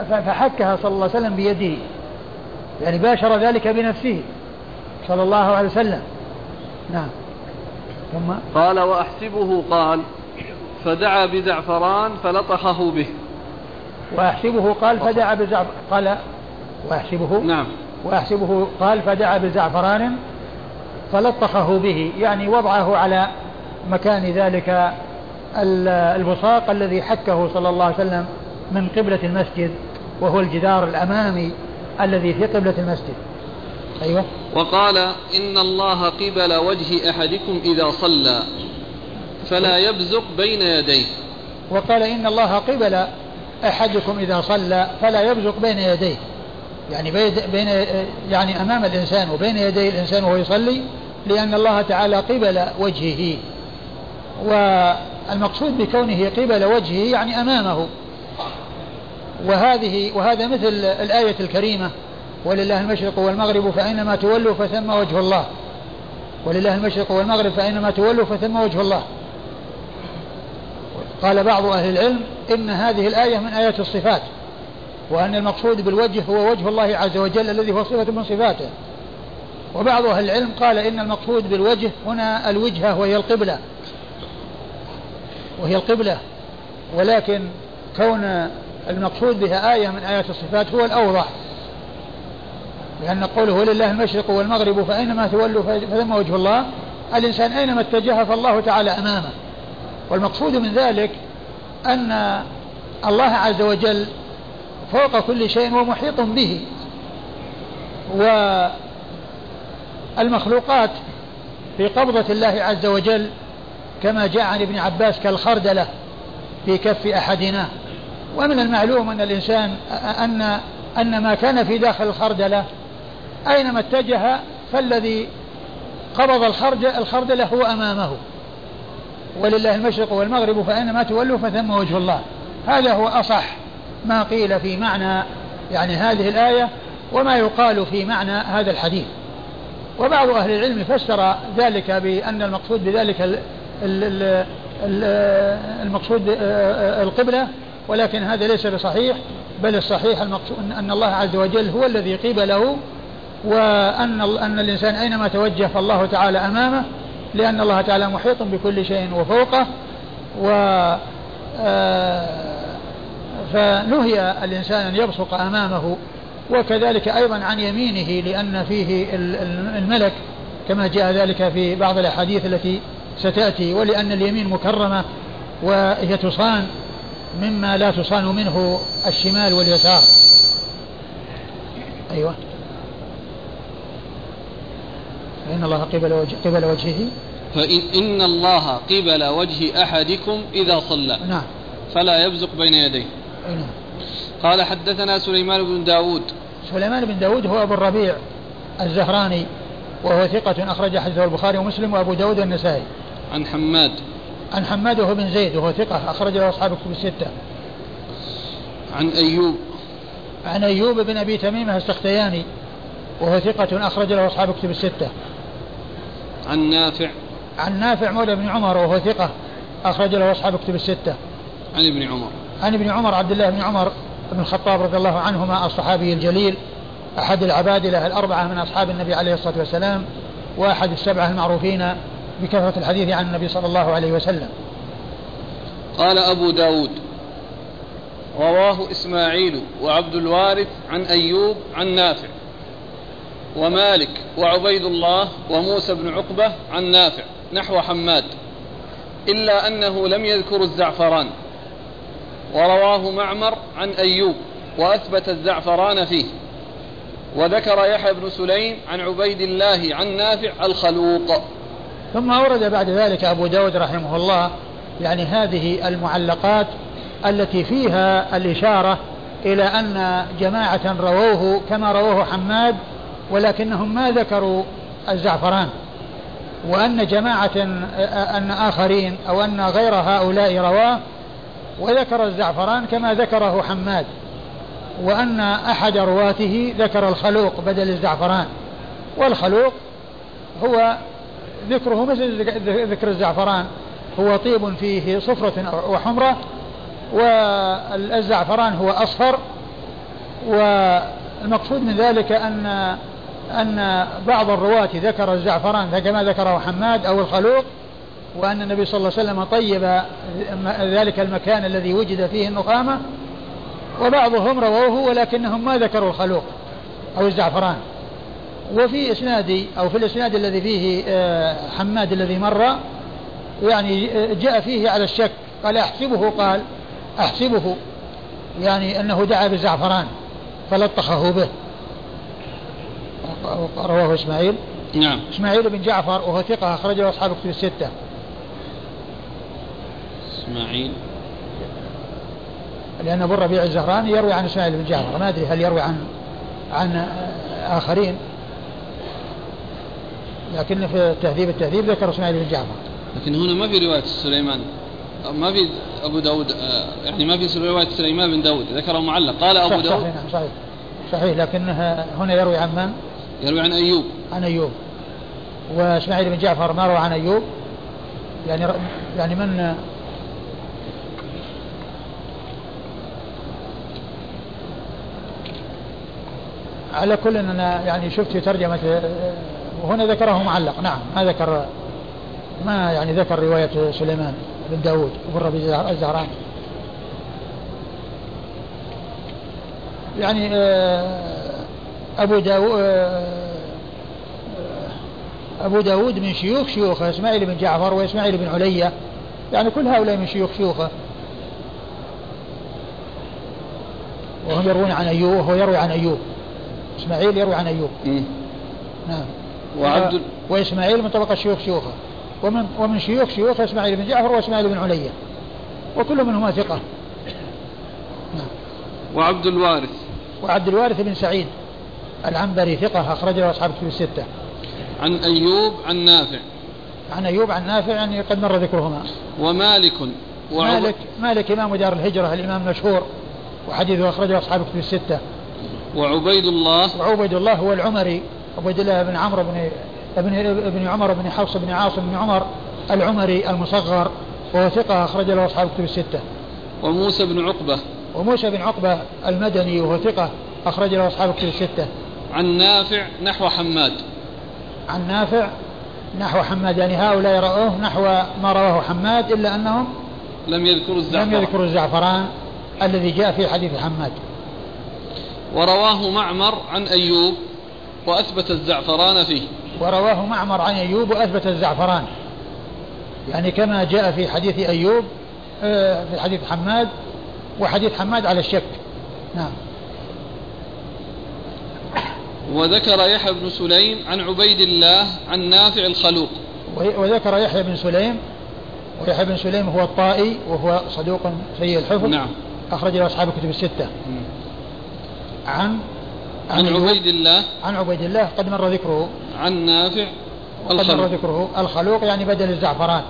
فحكها صلى الله عليه وسلم بيده، يعني باشر ذلك بنفسه صلى الله عليه وسلم. نعم. ثم قال وأحسبه قال فدعا بزعفران فلطخه به. وأحسبه قال فدعا بزعفران قال وأحسبه نعم وأحسبه قال فدعا بزعفران فلطخه به، يعني وضعه على مكان ذلك البصاق الذي حكه صلى الله عليه وسلم من قبلة المسجد، وهو الجدار الأمامي الذي في قبلة المسجد. أيوة. وقال إن الله قبل وجه أحدكم إذا صلى فلا يبزق بين يديه. وقال إن الله قبل أحدكم إذا صلى فلا يبزق بين يديه، يعني يعني أمام الإنسان وبين يدي الإنسان وهو يصلي، لأن الله تعالى قبل وجهه، والمقصود بكونه قبل وجهه يعني أمامه. وهذا مثل الآية الكريمة ولله المشرق والمغرب فأينما تولوا فثم وجه الله، ولله المشرق والمغرب فأينما تولوا فثم وجه الله. قال بعض أهل العلم إن هذه الآية من آيات الصفات، وأن المقصود بالوجه هو وجه الله عز وجل الذي هو صفة من صفاته. وبعض أهل العلم قال إن المقصود بالوجه هنا الوجهة وهي القبلة، ولكن كون المقصود بها آية من آيات الصفات هو الأوضح، لأن قوله ولله المشرق والمغرب فأينما تولوا فثم وجه الله، الإنسان أينما اتجه فالله تعالى أمامه. والمقصود من ذلك أن الله عز وجل فوق كل شيء ومحيط به، والمخلوقات في قبضة الله عز وجل، كما جاء عن ابن عباس كالخردلة في كف أحدنا. ومن المعلوم أن الإنسان أن ما كان في داخل الخردلة أينما اتجه فالذي قبض الخردلة هو أمامه، ولله المشرق والمغرب فأينما تولوا فثم وجه الله. هذا هو أصح ما قيل في معنى يعني هذه الآية وما يقال في معنى هذا الحديث. وبعض أهل العلم فسر ذلك بأن المقصود بذلك المقصود القبلة، ولكن هذا ليس بصحيح، بل الصحيح المقصود أن الله عز وجل هو الذي قبله، وأن الإنسان أينما توجه فالله تعالى أمامه، لأن الله تعالى محيط بكل شيء وفوقه. فنهي الإنسان أن يبصق أمامه، وكذلك أيضا عن يمينه لأن فيه الملك، كما جاء ذلك في بعض الأحاديث التي ستأتي، ولأن اليمين مكرمة وهي تصان مما لا تصان منه الشمال واليسار. أيوة. إن الله قبل وجهه فإن الله قبل وجه أحدكم إذا صلى. نعم. فلا يبزق بين يديه. نعم. قال حدثنا سليمان بن داود. سليمان بن داود هو أبو الربيع الزهراني، وهو ثقة أخرج حديثه البخاري ومسلم وأبو داود والنسائي. عن حماد وهو بن زيد وهو ثقة أخرجه أصحاب الكتب الستة. عن أيوب بن أبي تميمة السختياني وهو ثقة أخرج له أصحاب الكتب الستة. عن نافع مولى بن عمر وهو ثقة أخرج له أصحاب الكتب الستة. عن ابن عمر عبد الله بن عمر بن الخطاب رضي الله عنهما الصحابي الجليل، أحد العبادلة الأربعة من أصحاب النبي عليه الصلاة والسلام، وأحد السبعة المعروفين بكثرة الحديث عن النبي صلى الله عليه وسلم. قال أبو داود رواه إسماعيل وعبد الوارث عن أيوب عن نافع ومالك وعبيد الله وموسى بن عقبة عن نافع نحو حماد، إلا أنه لم يذكر الزعفران، ورواه معمر عن أيوب وأثبت الزعفران فيه، وذكر يحيى بن سليم عن عبيد الله عن نافع الخلوق. ثم أورد بعد ذلك أبو داود رحمه الله يعني هذه المعلقات التي فيها الإشارة إلى أن جماعة رووه كما رووه حماد ولكنهم ما ذكروا الزعفران، وأن جماعة أن آخرين أو أن غير هؤلاء رواه وذكر الزعفران كما ذكره حماد، وأن أحد رواته ذكر الخلوق بدل الزعفران، والخلوق هو ذكره مثل ذكر الزعفران، هو طيب فيه صفرة وحمرة، والزعفران هو أصفر. والمقصود من ذلك أن بعض الرواة ذكر الزعفران كما ذكره حماد أو الخلوق، وأن النبي صلى الله عليه وسلم طيب ذلك المكان الذي وجد فيه النخامة، وبعضهم رووه ولكنهم ما ذكروا الخلوق أو الزعفران. وفي إسنادي أو في الإسناد الذي فيه حماد الذي مر يعني جاء فيه على الشك، قال أحسبه، قال أحسبه يعني أنه دعا بالزعفران فلطخه به، رواه إسماعيل، نعم إسماعيل بن جعفر وهو ثقة أخرجه أصحاب الكتب الستة. إسماعيل لأن أبو الربيع الزهراني يروي عن إسماعيل بن جعفر، ما أدري هل يروي عن آخرين، لكن في التهذيب ذكر إسماعيل بن جعفر. لكن هنا ما في رواية سليمان، ما في أبو داود يعني ما في رواية سليمان بن داود، ذكره معلق قال أبو صح داود صحيح لكن هنا يروي عن من؟ يروي عن أيوب، عن أيوب، وإسماعيل بن جعفر ما روى عن أيوب يعني من على كل أنا يعني شفت ترجمة وهنا ذكره معلق، نعم ما ذكر، ما يعني ذكر رواية سليمان بن داود أبو الربيع الزهراني. يعني أبو داود من شيوخه إسماعيل بن جعفر وإسماعيل بن علية، يعني كل هؤلاء من شيوخه وهم يروون عن أيوب، وهو يروي عن أيوب، إسماعيل يروي عن أيوب نعم. وإسماعيل من طبقة شيوخه ومن شيوخه إسماعيل بن جعفر وإسماعيل بن علية، وكل منهما ثقة نعم. وعبد الوارث بن سعيد العنبري ثقة أخرجه أصحاب الكتب الستة. عن أيوب عن نافع يعني قد مر ذكرهما. ومالك إمام دار الهجرة الإمام مشهور، وحديثه أخرجه أصحاب الكتب الستة. وعبيد الله هو العمري، عبيد الله بن عمر بن عمر بن حفص بن عاصم بن عمر العمري المصغر، وهو ثقة أخرج له أصحاب الكتب الستة. وموسى بن عقبة المدني، وهو ثقة أخرج له أصحاب الكتب الستة. عن نافع نحو حماد يعني هؤلاء رأوه نحو ما رواه حماد، إلا أنهم لم يذكروا الزعفران الذي جاء في حديث حماد. ورواه معمر عن أيوب وأثبت الزعفران فيه يعني كما جاء في حديث أيوب في حديث حماد، وحديث حماد على الشك نعم. وذكر يحيى بن سليم عن عبيد الله عن نافع الخلوق، وذكر يحيى بن سليم، ويحيى بن سليم هو الطائي وهو صدوق سيء الحفظ نعم، أخرج له أصحاب الكتب الستة. عن عبيد الله قد مر ذكره، عن نافع قد مر ذكره، الخلوق يعني بدل الزعفران،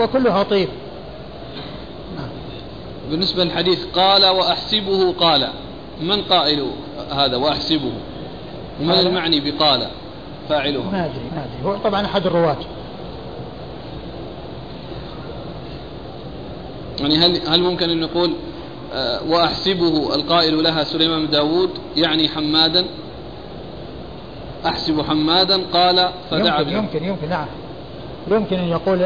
وكلها طيب. بالنسبة للحديث قال وأحسبه، قال من قائل هذا وأحسبه؟ وما المعني بقال فاعله؟ ما أدري هو طبعا أحد الرواة. يعني هل ممكن أن نقول وأحسبه القائل لها سليمان بن داود يعني حمادا، أحسب حمادا قال فدعا، يمكن نعم، يمكن أن يقول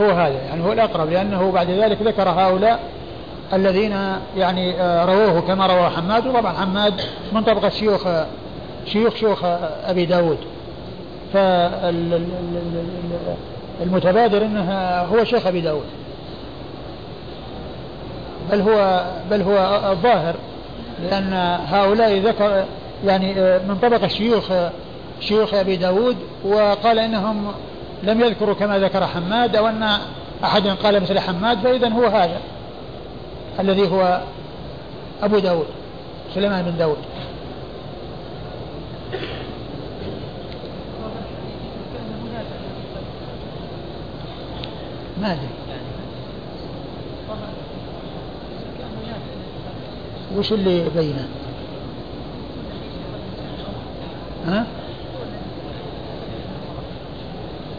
هو هذا، يعني هو الأقرب، لأنه بعد ذلك ذكر هؤلاء الذين يعني رووه كما روى حماد، وطبعا حماد من طبقة شيوخ أبي داود، المتبادر أنها هو شيخ أبي داود، بل هو الظاهر، لأن هؤلاء ذكر يعني من طبقة شيوخ أبي داود، وقال إنهم لم يذكروا كما ذكر حماد أو أن أحدا قال مثل حماد، فإذا هو هذا الذي هو أبو داود سليمان بن داود. ما أدري وش اللي بينه. ها؟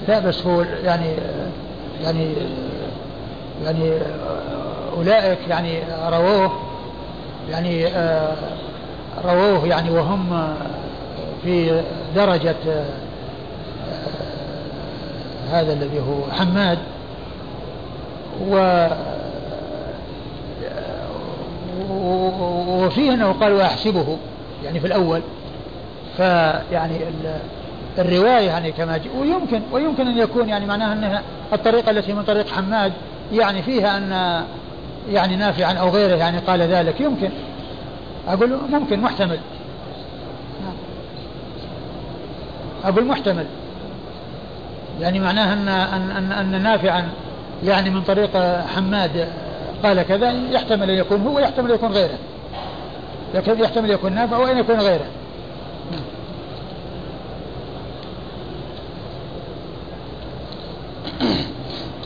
لا بس هو يعني أولئك يعني رووه يعني وهم في درجة هذا الذي هو حماد، وفيه أنه قال وأحسبه يعني في الأول، فيعني الرواية يعني كما ويمكن أن يكون يعني معناها أنها الطريقة التي من طريق حماد يعني فيها أن يعني نافعا أو غيره يعني قال ذلك، يمكن أقول ممكن محتمل، أقول محتمل يعني معناها أن نافعا يعني من طريق حماد قال كذا، يحتمل أن يكون هو، يحتمل أن يكون غيره، لكن يحتمل أن يكون نافع وأن يكون غيره.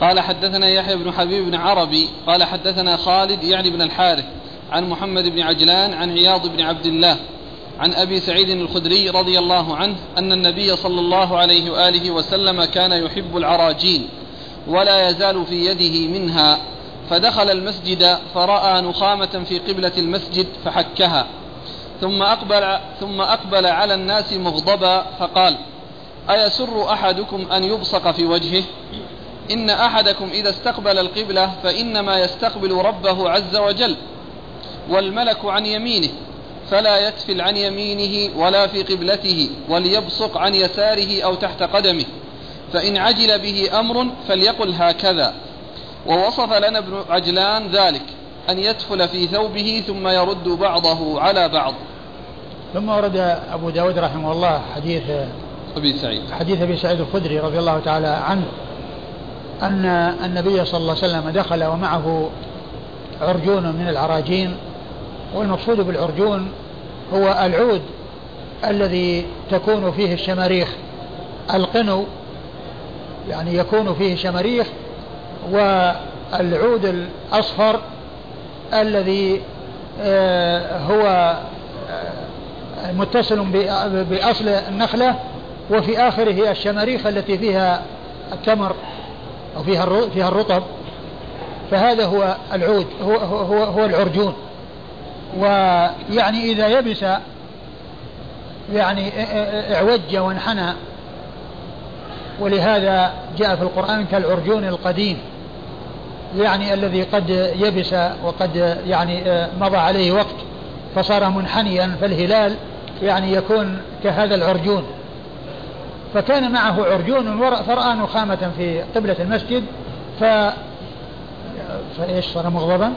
قال حدثنا يحيى بن حبيب بن عربي قال حدثنا خالد يعني بن الحارث عن محمد بن عجلان عن عياض بن عبد الله عن أبي سعيد الخدري رضي الله عنه أن النبي صلى الله عليه وآله وسلم كان يحب العراجين ولا يزال في يده منها، فدخل المسجد فرأى نخامة في قبلة المسجد فحكها، ثم أقبل على الناس مغضبا فقال: أيسر أحدكم أن يبصق في وجهه؟ إن أحدكم إذا استقبل القبلة فإنما يستقبل ربه عز وجل، والملك عن يمينه، فلا يتفل عن يمينه ولا في قبلته، وليبصق عن يساره أو تحت قدمه، فإن عجل به أمر فليقل هكذا. ووصف لنا ابن عجلان ذلك، أن يتفل في ثوبه ثم يرد بعضه على بعض. ثم ورد أبو داود رحمه الله حديث أبي سعيد الخدري رضي الله تعالى عنه أن النبي صلى الله عليه وسلم دخل ومعه عرجون من العراجين، والمقصود بالعرجون هو العود الذي تكون فيه الشماريخ، القنو يعني يكون فيه شماريخ، والعود الأصفر الذي هو متصل بأصل النخلة، وفي آخره الشماريخ التي فيها التمر أو فيها الرطب، فهذا هو العود، هو العرجون. ويعني إذا يبس يعني اعوج وانحنى، ولهذا جاء في القرآن كالعرجون القديم، يعني الذي قد يبس وقد يعني مضى عليه وقت فصار منحنيا، فالهلال يعني يكون كهذا العرجون. فكان معه عرجون فرأى نخامة في قبلة المسجد فإيش صار مغضبا.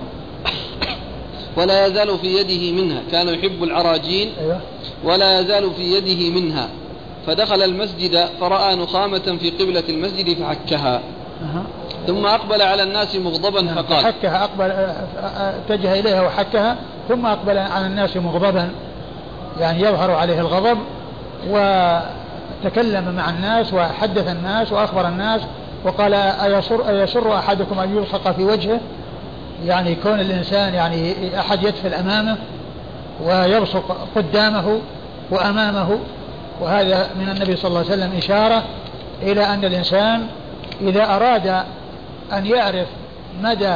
ولا يزال في يده منها، كان يحب العراجين ولا يزال في يده منها، فدخل المسجد فرأى نخامة في قبلة المسجد فحكها، ثم أقبل على الناس مغضبا فقال حكها، أقبل اتجه إليها وحكها، ثم أقبل على الناس مغضبا يعني يظهر عليه الغضب، وتكلم مع الناس وحدث الناس وأخبر الناس وقال: أيسر أحدكم أن يلصق في وجهه؟ يعني كون الإنسان يعني أحد يدفل أمامه ويبصق قدامه وأمامه، وهذا من النبي صلى الله عليه وسلم إشارة إلى أن الإنسان إذا أراد أن يعرف مدى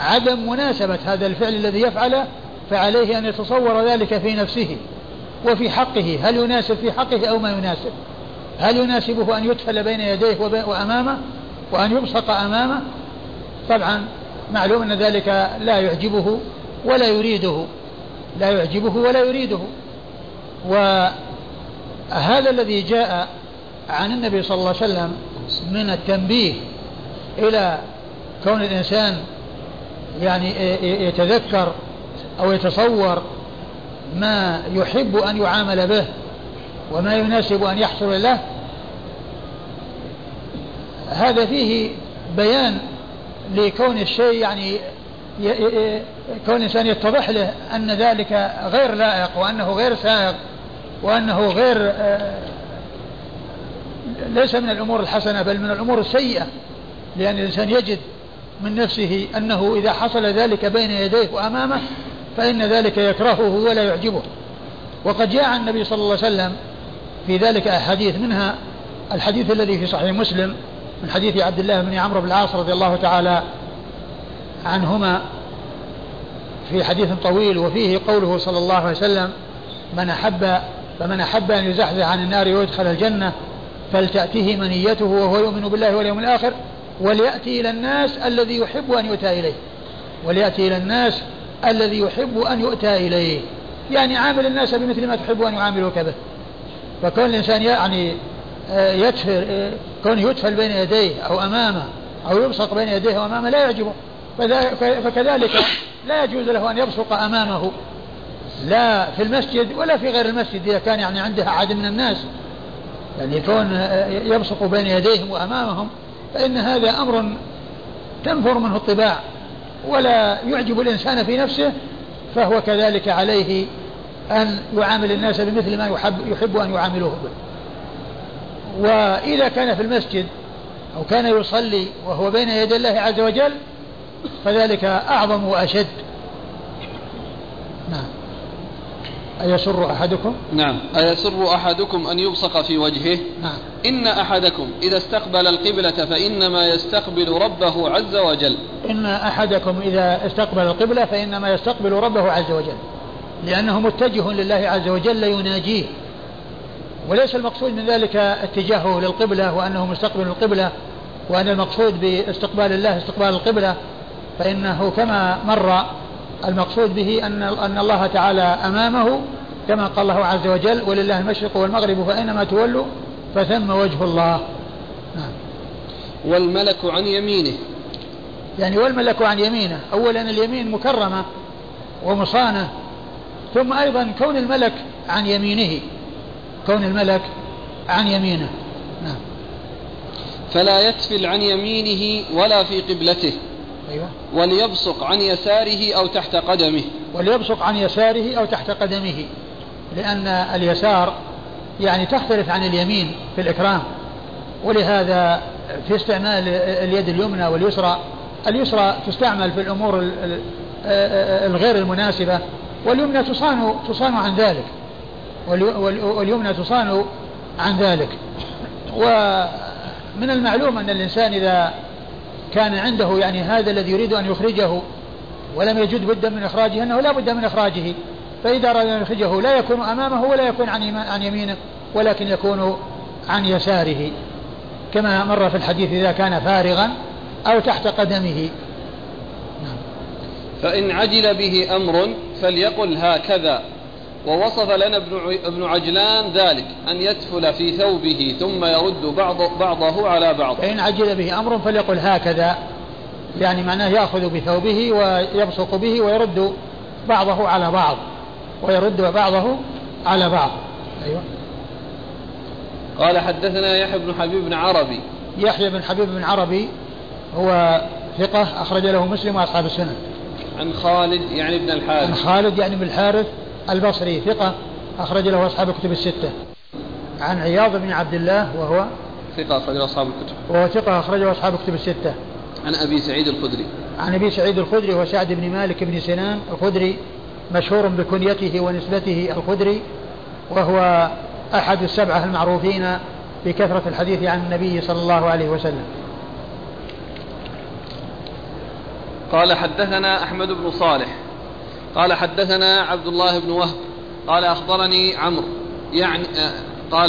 عدم مناسبة هذا الفعل الذي يفعله فعليه أن يتصور ذلك في نفسه وفي حقه، هل يناسب في حقه أو ما يناسب، هل يناسبه أن يدفل بين يديه وأمامه وأن يبصق أمامه؟ طبعا معلوم أن ذلك لا يعجبه ولا يريده. وهذا الذي جاء عن النبي صلى الله عليه وسلم من التنبيه إلى كون الإنسان يعني يتذكر أو يتصور ما يحب أن يعامل به وما يناسب أن يحصل له. هذا فيه بيان لكون الشيء يعني كون الإنسان يتضح له أن ذلك غير لائق وأنه غير سائق وأنه غير ليس من الأمور الحسنة بل من الأمور السيئة، لأن الإنسان يجد من نفسه أنه إذا حصل ذلك بين يديه وأمامه فإن ذلك يكرهه ولا يعجبه. وقد جاء النبي صلى الله عليه وسلم في ذلك أحاديث، منها الحديث الذي في صحيح مسلم من حديث عبد الله بن عمر بن العاص رضي الله تعالى عنهما في حديث طويل، وفيه قوله صلى الله عليه وسلم: فمن أحب أن يزحزح عن النار ويدخل الجنة فلتأته منيته وهو يؤمن بالله واليوم الآخر وليأتي إلى الناس الذي يحب أن يؤتى إليه. وليأتي إلى الناس الذي يحب أن يؤتى إليه، يعني عامل الناس بمثل ما تحب أن يعاملوك به. فكون الإنسان يعني يتفل بين يديه أو أمامه أو يبصق بين يديه وأمامه لا يعجبه، فكذلك لا يجوز له أن يبصق أمامه لا في المسجد ولا في غير المسجد إذا كان يعني عندها عدد من الناس، يعني كون يبصق بين يديهم وأمامهم فإن هذا أمر تنفر منه الطباع ولا يعجب الإنسان في نفسه، فهو كذلك عليه أن يعامل الناس بمثل ما يحب أن يعاملوه به. وإذا كان في المسجد أو كان يصلي وهو بين يدي الله عز وجل فذلك أعظم وأشد. نعم. أيسر أحدكم؟ نعم. أيسر أحدكم أن يبصق في وجهه؟ نعم. إن أحدكم إذا استقبل القبلة فإنما يستقبل ربه عز وجل. إن أحدكم إذا استقبل القبلة فإنما يستقبل ربه عز وجل، لأنه متجه لله عز وجل يناجيه، وليس المقصود من ذلك اتجاهه للقبلة وأنه مستقبل القبلة، وأن المقصود باستقبال الله استقبال القبلة، فإنه كما مر المقصود به أن الله تعالى أمامه، كما قال الله عز وجل: ولله المشرق والمغرب فأينما تولوا فثم وجه الله. والملك عن يمينه، يعني والملك عن يمينه. أولا اليمين مكرمة ومصانة، ثم أيضا كون الملك عن يمينه، كون الملك عن يمينه. فلا يتفل عن يمينه ولا في قبلته. أيوة. وليبصق عن يساره أو تحت قدمه. وليبصق عن يساره أو تحت قدمه، لأن اليسار يعني تختلف عن اليمين في الإكرام، ولهذا في استعمال اليد اليمنى واليسرى، اليسرى تستعمل في الأمور الغير المناسبة، واليمنى تصان عن ذلك، واليمنى تصان عن ذلك. ومن المعلوم أن الإنسان إذا كان عنده يعني هذا الذي يريد أن يخرجه ولم يجد بدا من إخراجه، أنه لا بد من إخراجه، فإذا أراد أن يخرجه لا يكون أمامه ولا يكون عن يمينه، ولكن يكون عن يساره، كما مر في الحديث: إذا كان فارغا أو تحت قدمه. فإن عجل به أمر فليقل هكذا. ووصف لنا ابن عجلان ذلك، أن يتفل في ثوبه ثم يرد بعضه على بعض. فإن عجل به أمر فليقل هكذا، يعني معناه يأخذ بثوبه ويبصق به ويرد بعضه على بعض أيوة. قال: حدثنا يحيى بن حبيب بن عربي. يحيى بن حبيب بن عربي هو ثقة، أخرج له مسلم وأصحاب السنن. عن خالد يعني ابن الحارث. عن خالد يعني ابن الحارث البصري، ثقة، أخرج له أصحاب الكتب الستة. عن عياض بن عبد الله وهو ثقة، أخرج له أصحاب الكتب. عن أبي سعيد الخدري. عن أبي سعيد الخدري هو سعد بن مالك بن سنان الخدري، مشهور بكنيته ونسبته الخدري، وهو أحد السبعة المعروفين بكثرة الحديث عن النبي صلى الله عليه وسلم. قال: حدثنا أحمد بن صالح قال: حدثنا عبد الله بن وهب قال: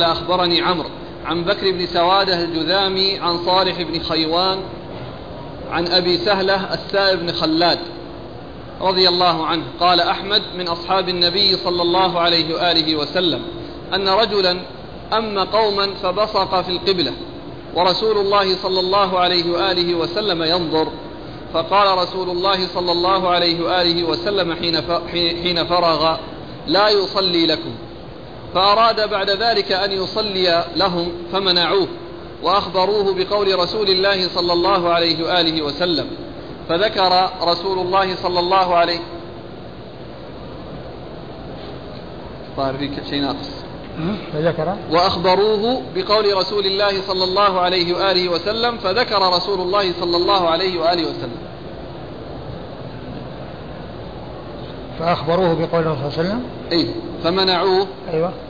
أخبرني عمرو عن بكر بن سواده الجذامي عن صالح بن خيوان عن أبي سهلة السائب بن خلاد رضي الله عنه قال: أحمد من أصحاب النبي صلى الله عليه وآله وسلم أن رجلا أم قوما فبصق في القبلة ورسول الله صلى الله عليه وآله وسلم ينظر. فقال رسول الله صلى الله عليه وآله وسلم حين فرغ: لا يصلي لكم. فأراد بعد ذلك أن يصلي لهم فمنعوه وأخبروه بقول رسول الله صلى الله عليه وآله وسلم. فذكر رسول الله صلى الله عليه وأخبروه بقول رسول الله صلى الله عليه وآله وسلم فذكر رسول الله صلى الله عليه وآله وسلم فأخبروه بقول رسول الله فمنعوه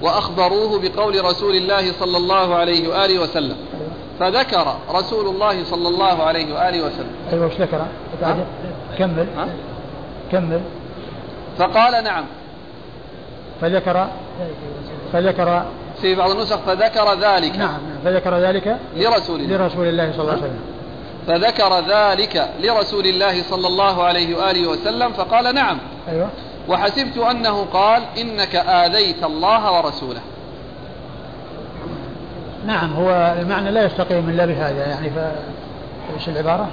وأخبروه بقول رسول الله صلى الله عليه وآله وسلم فذكر رسول الله صلى الله عليه وآله وسلم. أيوة وش ذكر؟ كمل. فقال نعم. فذكر في بعض النسخ فذكر ذلك. نعم فذكر ذلك لرسول الله صلى الله عليه وسلم. فذكر ذلك لرسول الله صلى الله عليه وآله وسلم فقال نعم. أيوة. وحسبت أنه قال: إنك آذيت الله ورسوله. نعم هو المعنى لا يستقيم إلا بهذا يعني. فإيش العبارة؟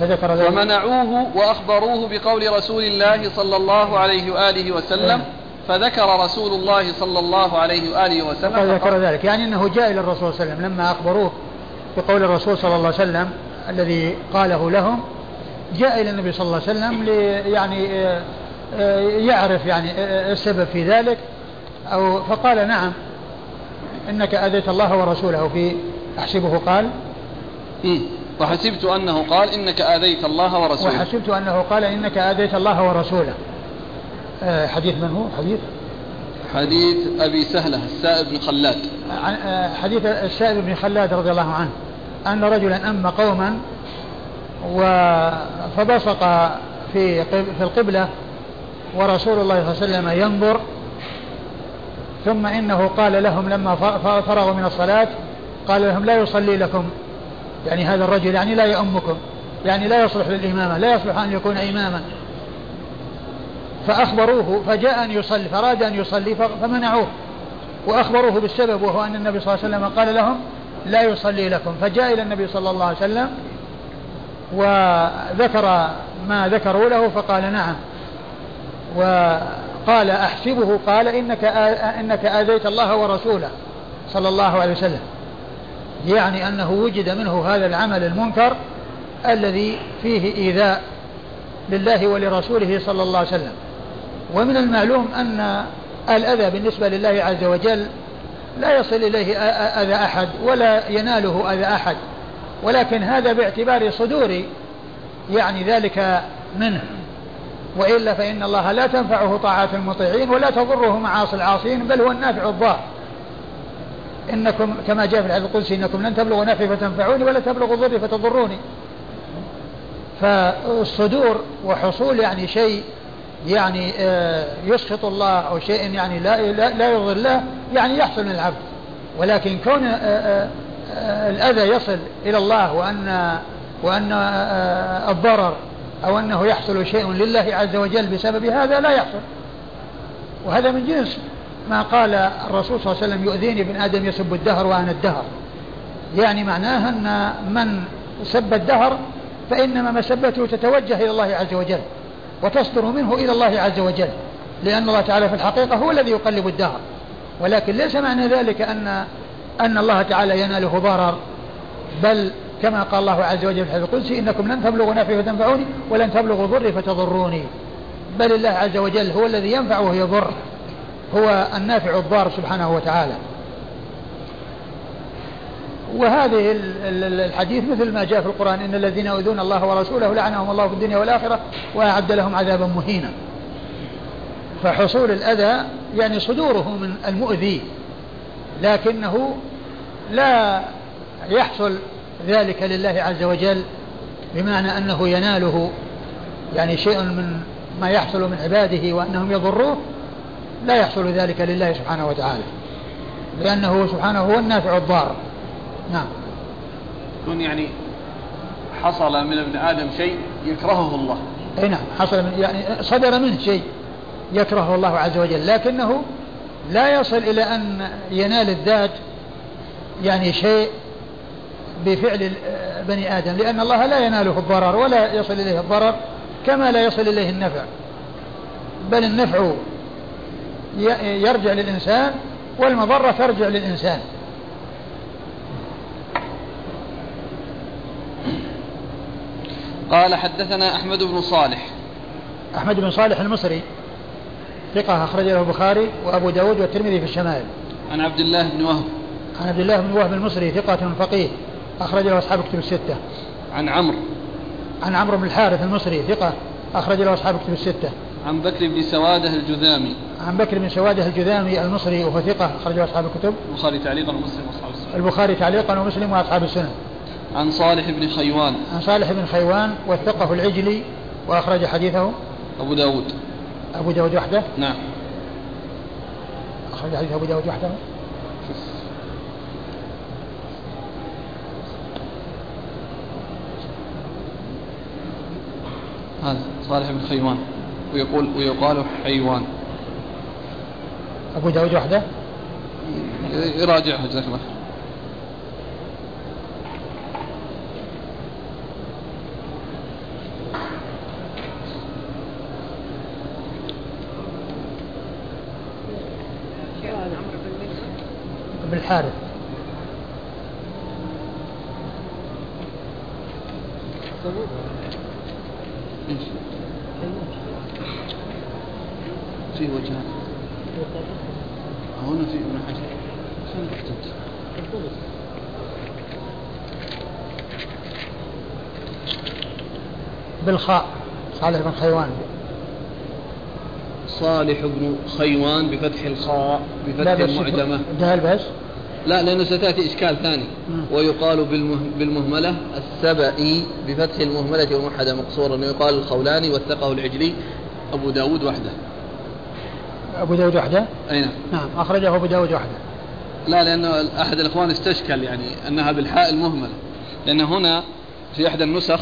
فذكر ذلك ومنعوه وأخبروه بقول رسول الله صلى الله عليه وآله وسلم فذكر رسول الله صلى الله عليه وآله وسلم فذكر ذلك يعني أنه جاء إلى الرسول صلى الله عليه وسلم لما أخبروه بقول الرسول صلى الله عليه وسلم الذي قاله لهم. جاء إلى النبي صلى الله عليه وسلم يعني يعرف يعني السبب في ذلك أو فقال نعم إنك آذيت الله ورسوله. في أحسبه قال وحسبت أنه قال إنك آذيت الله ورسوله. وحسبت أنه قال إنك آذيت الله ورسوله. حديث من هو؟ حديث أبي سهلة السائب بن خلاد. حديث السائب بن خلاد رضي الله عنه أن رجلا أم قوما فبصق في القبلة ورسول الله صلى الله عليه وسلم ينظر. ثم إنه قال لهم لما فرغوا من الصلاة قال لهم: لا يصلي لكم. يعني هذا الرجل يعني لا يؤمكم يعني لا يصلح للإمامة لا يصلح أن يكون إماما. فأخبروه فجاء أن يصلي فراد أن يصلي فمنعوه وأخبروه بالسبب وهو أن النبي صلى الله عليه وسلم قال لهم: لا يصلي لكم. فجاء إلى النبي صلى الله عليه وسلم وذكر ما ذكروا له فقال نعم. وقال أحسبه قال إنك آذيت الله ورسوله صلى الله عليه وسلم يعني أنه وجد منه هذا العمل المنكر الذي فيه إيذاء لله ولرسوله صلى الله عليه وسلم. ومن المعلوم أن الأذى بالنسبة لله عز وجل لا يصل إليه أذى أحد ولا يناله أذى أحد ولكن هذا باعتبار صدور يعني ذلك منه. وإلا فإن الله لا تنفعه طاعة المطيعين ولا تضره معاصي العاصين بل هو النافع الضار. إنكم كما جاء في الحديث القدسي: إنكم لن تبلغوا نفعي فتنفعوني ولا تبلغوا ضري فتضروني. فالصدور وحصول يعني شيء يعني يسخط الله أو شيء يعني لا يرضي الله يعني يحصل من العبد. ولكن كون الأذى يصل إلى الله وأن الضرر أو أنه يحصل شيء لله عز وجل بسبب هذا لا يحصل. وهذا من جنس ما قال الرسول صلى الله عليه وسلم: يؤذيني ابن آدم يسب الدهر وأنا الدهر. يعني معناها أن من سب الدهر فإنما مسبته تتوجه إلى الله عز وجل وتصدر منه إلى الله عز وجل لأن الله تعالى في الحقيقة هو الذي يقلب الدهر. ولكن ليس معنى ذلك أن الله تعالى يناله ضرر بل كما قال الله عز وجل في الحديث القدسي: إنكم لن تبلغوا نفعي فتنفعوني ولن تبلغوا ضري فتضروني. بل الله عز وجل هو الذي ينفع ويضر هو النافع الضار سبحانه وتعالى. وهذه الحديث مثل ما جاء في القرآن: إن الذين يؤذون الله ورسوله لعنهم الله في الدنيا والآخرة وأعد لهم عذابا مهينا. فحصول الأذى يعني صدوره من المؤذي لكنه لا يحصل ذلك لله عز وجل بمعنى أنه يناله يعني شيء من ما يحصل من عباده وأنهم يضروه. لا يحصل ذلك لله سبحانه وتعالى لأنه سبحانه هو النافع الضار. نعم يكون يعني حصل من ابن آدم شيء يكرهه الله. أي نعم حصل يعني صدر منه شيء يكرهه الله عز وجل لكنه لا يصل إلى أن ينال الذات يعني شيء بفعل بني آدم, لأن الله لا يناله الضرر ولا يصل إليه الضرر كما لا يصل إليه النفع, بل النفع يرجع للإنسان والمضرة ترجع للإنسان. قال حدثنا أحمد بن صالح, أحمد بن صالح المصري ثقة أخرج له البخاري وأبو داود والترمذي في الشمال. عن عبد الله بن وهب, عن عبد الله بن وهب المصري ثقة فقيه أخرج له أصحاب كتب الستة. عن عمرو, عن عمرو بن الحارث المصري ثقة أخرج له أصحاب كتب الستة. عن بكر بن سوادة الجذامي, عن بكر بن سوادة الجذامي المصري وهو ثقة أخرج له أصحاب الكتب, البخاري تعليقا ومسلم وأصحاب السنة, البخاري تعليقا ومسلم وأصحاب السنة. عن صالح بن خيوان, عن صالح بن خيوان وثقه العجلي وأخرج حديثه أبو داود, أبو داود وحده. نعم أخرج حديث أبو داود وحده. هذا صالح بن خيوان ويقول ويقال حيوان. أبو داود وحده يراجعه جزاك الله. بالحارث في وجهه هنا في ابن حجر بالخاء صالح بن خيوان, صالح بن خيوان بفتح الخاء بفتح المعجمة ده بس لا لأنه ستأتي إشكال ثاني. ويقال بالمهملة السبئي بفتح المهملة وموحدة مقصورا, ويقال الخولاني والثقة العجلي أبو داود وحده. أبو داود وحده أين؟ نعم أخرجه أبو داود وحده. لا لأنه أحد الإخوان استشكل يعني أنها بالحاء المهملة, لأن هنا في أحد النسخ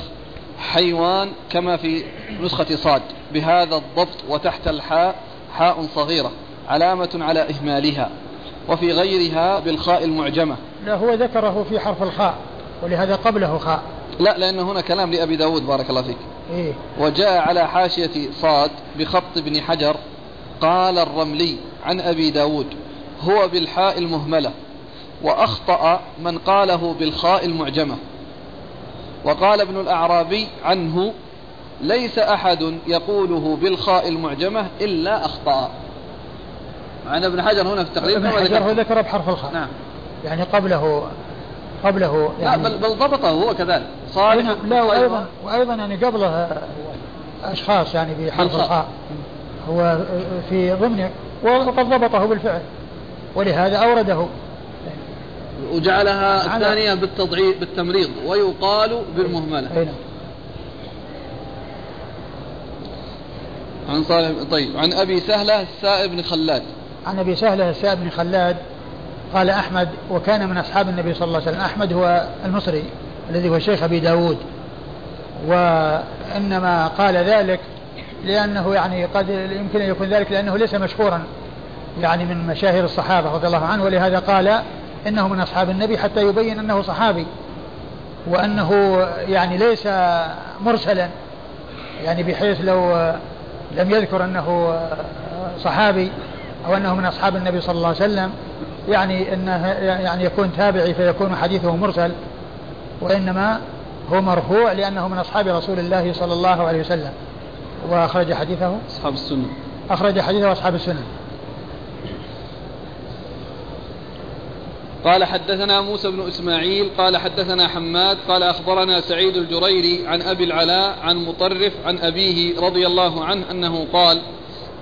حيوان كما في نسخة صاد بهذا الضبط وتحت الحاء حاء صغيرة علامة على إهمالها, وفي غيرها بالخاء المعجمة. لا هو ذكره في حرف الخاء ولهذا قبله خاء. لا لأن هنا كلام لأبي داود بارك الله فيك. إيه؟ وجاء على حاشية صاد بخط بن حجر قال الرملي عن أبي داود هو بالحاء المهملة, وأخطأ من قاله بالخاء المعجمة. وقال ابن الأعرابي عنه ليس أحد يقوله بالخاء المعجمة إلا أخطأ. عن ابن حجر هنا في التقريب هو ذكر بحرف الخاء. نعم يعني قبله يعني بل ضبطه هو كذلك صالح. لا وأيضا يعني قبلها أشخاص يعني بحرف الخاء هو في ضمنه وقد ضبطه بالفعل ولهذا أورده وجعلها الثانية بالتضعيف بالتمريض ويقال بالمهملة. أينا. عن صالح. طيب عن أبي سهلة السائب بن خلاد, عن أبي سهلة السائب بن خلاد قال أحمد وكان من أصحاب النبي صلى الله عليه وسلم. أحمد هو المصري الذي هو شيخ أبي داود, وإنما قال ذلك لأنه يعني قد يمكن أن يكون ذلك لأنه ليس مشهورا يعني من مشاهير الصحابة رضي الله عنه, ولهذا قال إنه من أصحاب النبي حتى يبين أنه صحابي وأنه يعني ليس مرسلا, يعني بحيث لو لم يذكر أنه صحابي أو أنه من أصحاب النبي صلى الله عليه وسلم يعني أنه يعني يكون تابعي فيكون حديثه مرسل, وإنما هو مرفوع لأنه من أصحاب رسول الله صلى الله عليه وسلم. وأخرج حديثه أصحاب السنة, أخرج حديثه أصحاب السنة. قال حدثنا موسى بن إسماعيل قال حدثنا حماد قال أخبرنا سعيد الجريري عن أبي العلاء عن مطرف عن أبيه رضي الله عنه أنه قال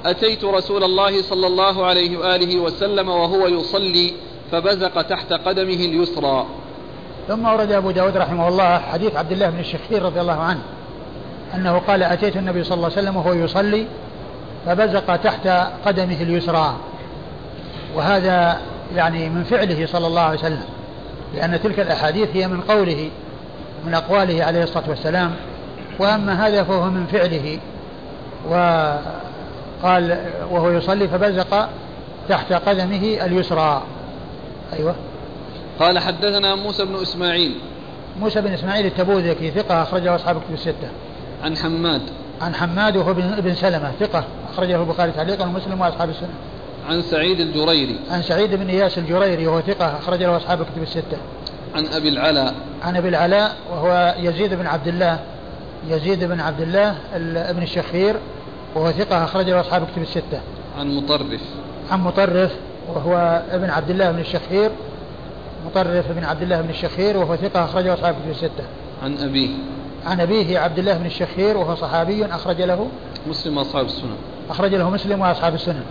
أتيت رسول الله صلى الله عليه وآله وسلم وهو يصلي فبزق تحت قدمه اليسرى. ثم ورد أبو داود رحمه الله حديث عبد الله بن الشخير رضي الله عنه أنه قال أتيت النبي صلى الله عليه وسلم وهو يصلي فبزق تحت قدمه اليسرى, وهذا يعني من فعله صلى الله عليه وسلم, لأن تلك الأحاديث هي من قوله من أقواله عليه الصلاة والسلام, وأما هذا فهو من فعله. وقال وهو يصلي فبزق تحت قدمه اليسرى. أيوة. قال حدثنا موسى بن إسماعيل موسى بن إسماعيل التبوذكي ثقة أخرجه أصحاب الكتب الستة. عن حماد. عن حماد وهو بن سلمة ثقة أخرجه البخاري تعليقا ومسلم وأصحاب السنة. عن سعيد الجريري. عن سعيد بن إياس الجريري وهو ثقة أخرجه أصحاب الكتب الستة. عن أبي العلاء. عن أبي العلاء وهو يزيد بن عبد الله ابن الشخير وهو ثقة أخرجه أصحاب الكتب الستة. عن مطرف وهو ابن عبد الله بن الشخير وهو ثقة أخرجه أصحاب الكتب الستة. عن أبيه عبد الله بن الشخير وهو صحابي أخرج له مسلم وأصحاب السنن.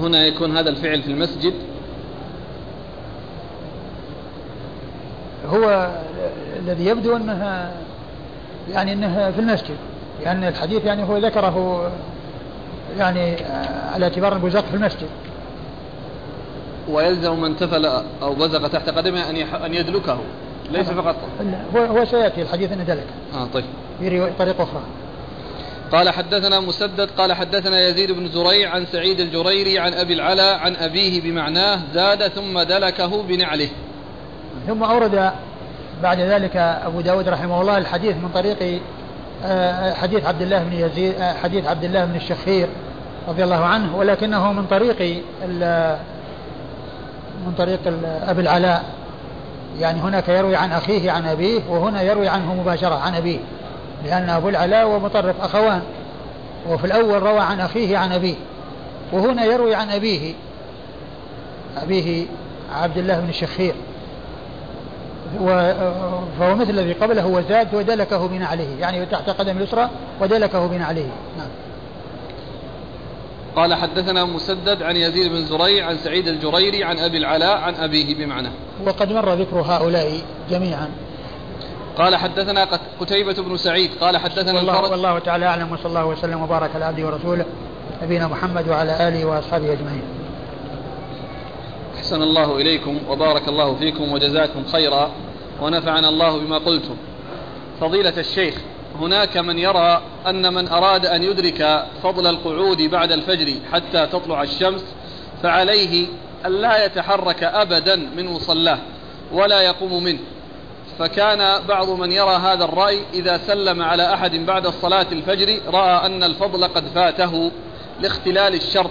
هنا يكون هذا الفعل في المسجد هو الذي يبدو أنها في المسجد، لأن الحديث هو ذكره على اعتبار البزق في المسجد. ويلزم من تفل أو بزق تحت قدمه أن يدلكه ليس فقط. هو سيأتي الحديث أن يدلك. طيب. في طريق أخرى. قال حدثنا مسدد قال حدثنا يزيد بن زريع عن سعيد الجريري عن أبي العلاء عن أبيه بمعناه زاد ثم دلكه بنعله. ثم أورد بعد ذلك أبو داود رحمه الله الحديث من طريق حديث عبد الله بن يزيد حديث عبد الله بن الشخير رضي الله عنه، ولكنه من طريق أبي العلاء، هناك يروي عن أخيه عن أبيه وهنا يروي عنه مباشرة عن أبيه، لأن أبو العلاء ومطرف أخوان، وفي الأول روى عن أخيه عن أبيه وهنا يروي عن أبيه عبد الله بن الشخير، فهو مثل الذي قبله هو زاد ودلكه بنا عليه تحت قدم اليسرى ودلكه بنا عليه. نعم. قال حدثنا مسدد عن يزيد بن زريع عن سعيد الجريري عن أبي العلاء عن أبيه بمعنى، وقد مر ذكر هؤلاء جميعا. قال حدثنا قتيبة بن سعيد قال حدثنا الفرج. والله تعالى أعلم، وصلى الله وسلم وبارك على عبده ورسوله نبينا محمد وعلى آله وأصحابه أجمعين. أحسن الله إليكم وبارك الله فيكم وجزاكم خيرا ونفعنا الله بما قلتم. فضيلة الشيخ، هناك من يرى أن من أراد أن يدرك فضل القعود بعد الفجر حتى تطلع الشمس فعليه أن لا يتحرك أبدا من مصلاه ولا يقوم منه، فكان بعض من يرى هذا الرأي إذا سلم على أحد بعد صلاة الفجر رأى أن الفضل قد فاته لاختلال الشرط،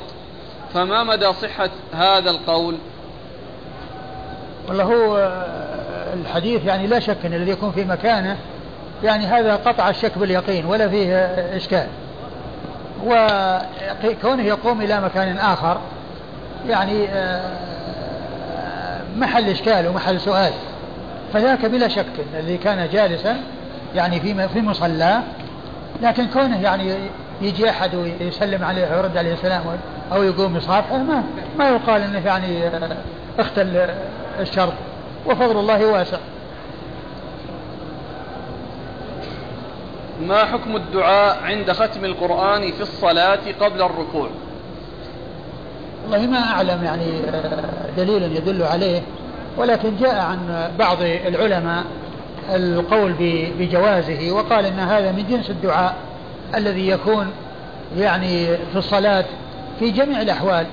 فما مدى صحة هذا القول؟ والله هو الحديث لا شك أن الذي يكون في مكانه هذا قطع الشك باليقين ولا فيه إشكال، وكونه يقوم إلى مكان آخر محل إشكال ومحل سؤال، فذاك بلا شك الذي كان جالسا في مصلاه، لكن كونه يجي أحد ويسلم عليه ويرد عليه السلام أو يقوم يصافحه ما يقال أنه اختل الشرط، وفضل الله واسع. ما حكم الدعاء عند ختم القرآن في الصلاة قبل الركوع؟ والله ما أعلم دليل يدل عليه، ولكن جاء عن بعض العلماء القول بجوازه، وقال إن هذا من جنس الدعاء الذي يكون في الصلاة في جميع الأحوال،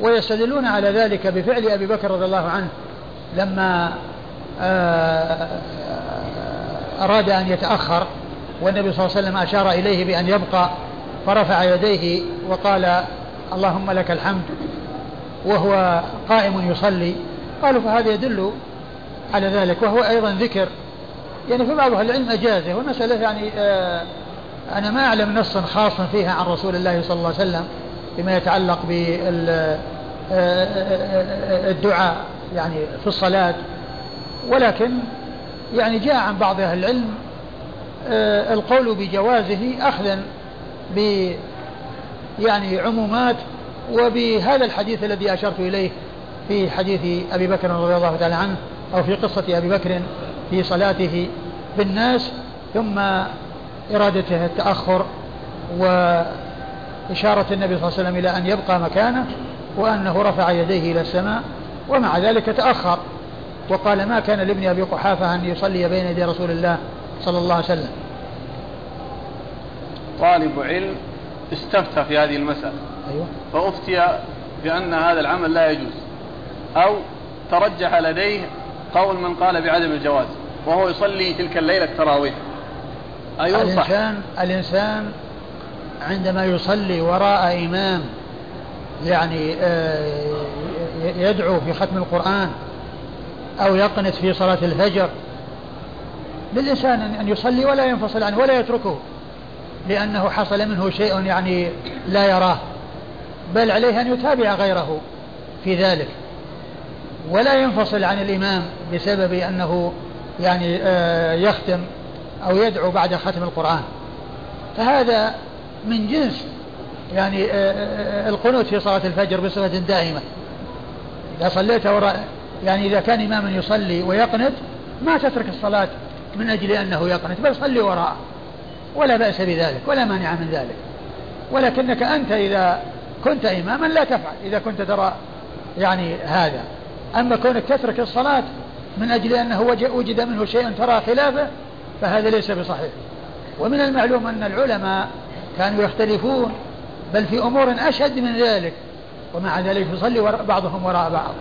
ويستدلون على ذلك بفعل أبي بكر رضي الله عنه لما أراد أن يتأخر والنبي صلى الله عليه وسلم أشار إليه بأن يبقى فرفع يديه وقال اللهم لك الحمد وهو قائم يصلي، قالوا فهذا يدل على ذلك، وهو أيضا ذكر فبعض أهل العلم أجازه، والمسألة أنا ما أعلم نصا خاصا فيها عن رسول الله صلى الله عليه وسلم بما يتعلق بالدعاء في الصلاة، ولكن جاء عن بعض أهل العلم القول بجوازه أخذا بعمومات وبهذا الحديث الذي أشرت إليه في حديث أبي بكر رضي الله تعالى عنه، أو في قصة أبي بكر في صلاته بالناس ثم إرادته التأخر وإشارة النبي صلى الله عليه وسلم إلى أن يبقى مكانه وأنه رفع يديه إلى السماء، ومع ذلك تأخر وقال ما كان لابن أبي قحافة أن يصلي بين يدي رسول الله صلى الله عليه وسلم. طالب علم استفتى في هذه المسألة، أيوة، فأفتي بأن هذا العمل لا يجوز، أو ترجح لديه قول من قال بعدم الجواز وهو يصلي تلك الليلة التراويح. الإنسان عندما يصلي وراء إمام يعني يدعو في ختم القرآن أو يقنت في صلاة الفجر بالإنسان أن يصلي ولا ينفصل عنه ولا يتركه لأنه حصل منه شيء يعني لا يراه، بل عليه أن يتابع غيره في ذلك ولا ينفصل عن الإمام بسبب أنه يعني يختم أو يدعو بعد ختم القرآن. فهذا من جنس يعني القنوت في صلاة الفجر بصفة دائمة. إذا صليت وراء يعني إذا كان إماما يصلي ويقنت ما تترك الصلاة من أجل أنه يقنت، بل صلي وراءه ولا بأس بذلك ولا مانع من ذلك، ولكنك أنت إذا كنت إماما لا تفعل إذا كنت ترى يعني هذا. أما كونك تترك الصلاة من أجل أنه وجد منه شيء ترى خلافه فهذا ليس بصحيح. ومن المعلوم أن العلماء كانوا يختلفون بل في أمور أشد من ذلك، ومع ذلك يصلي بعضهم وراء بعض.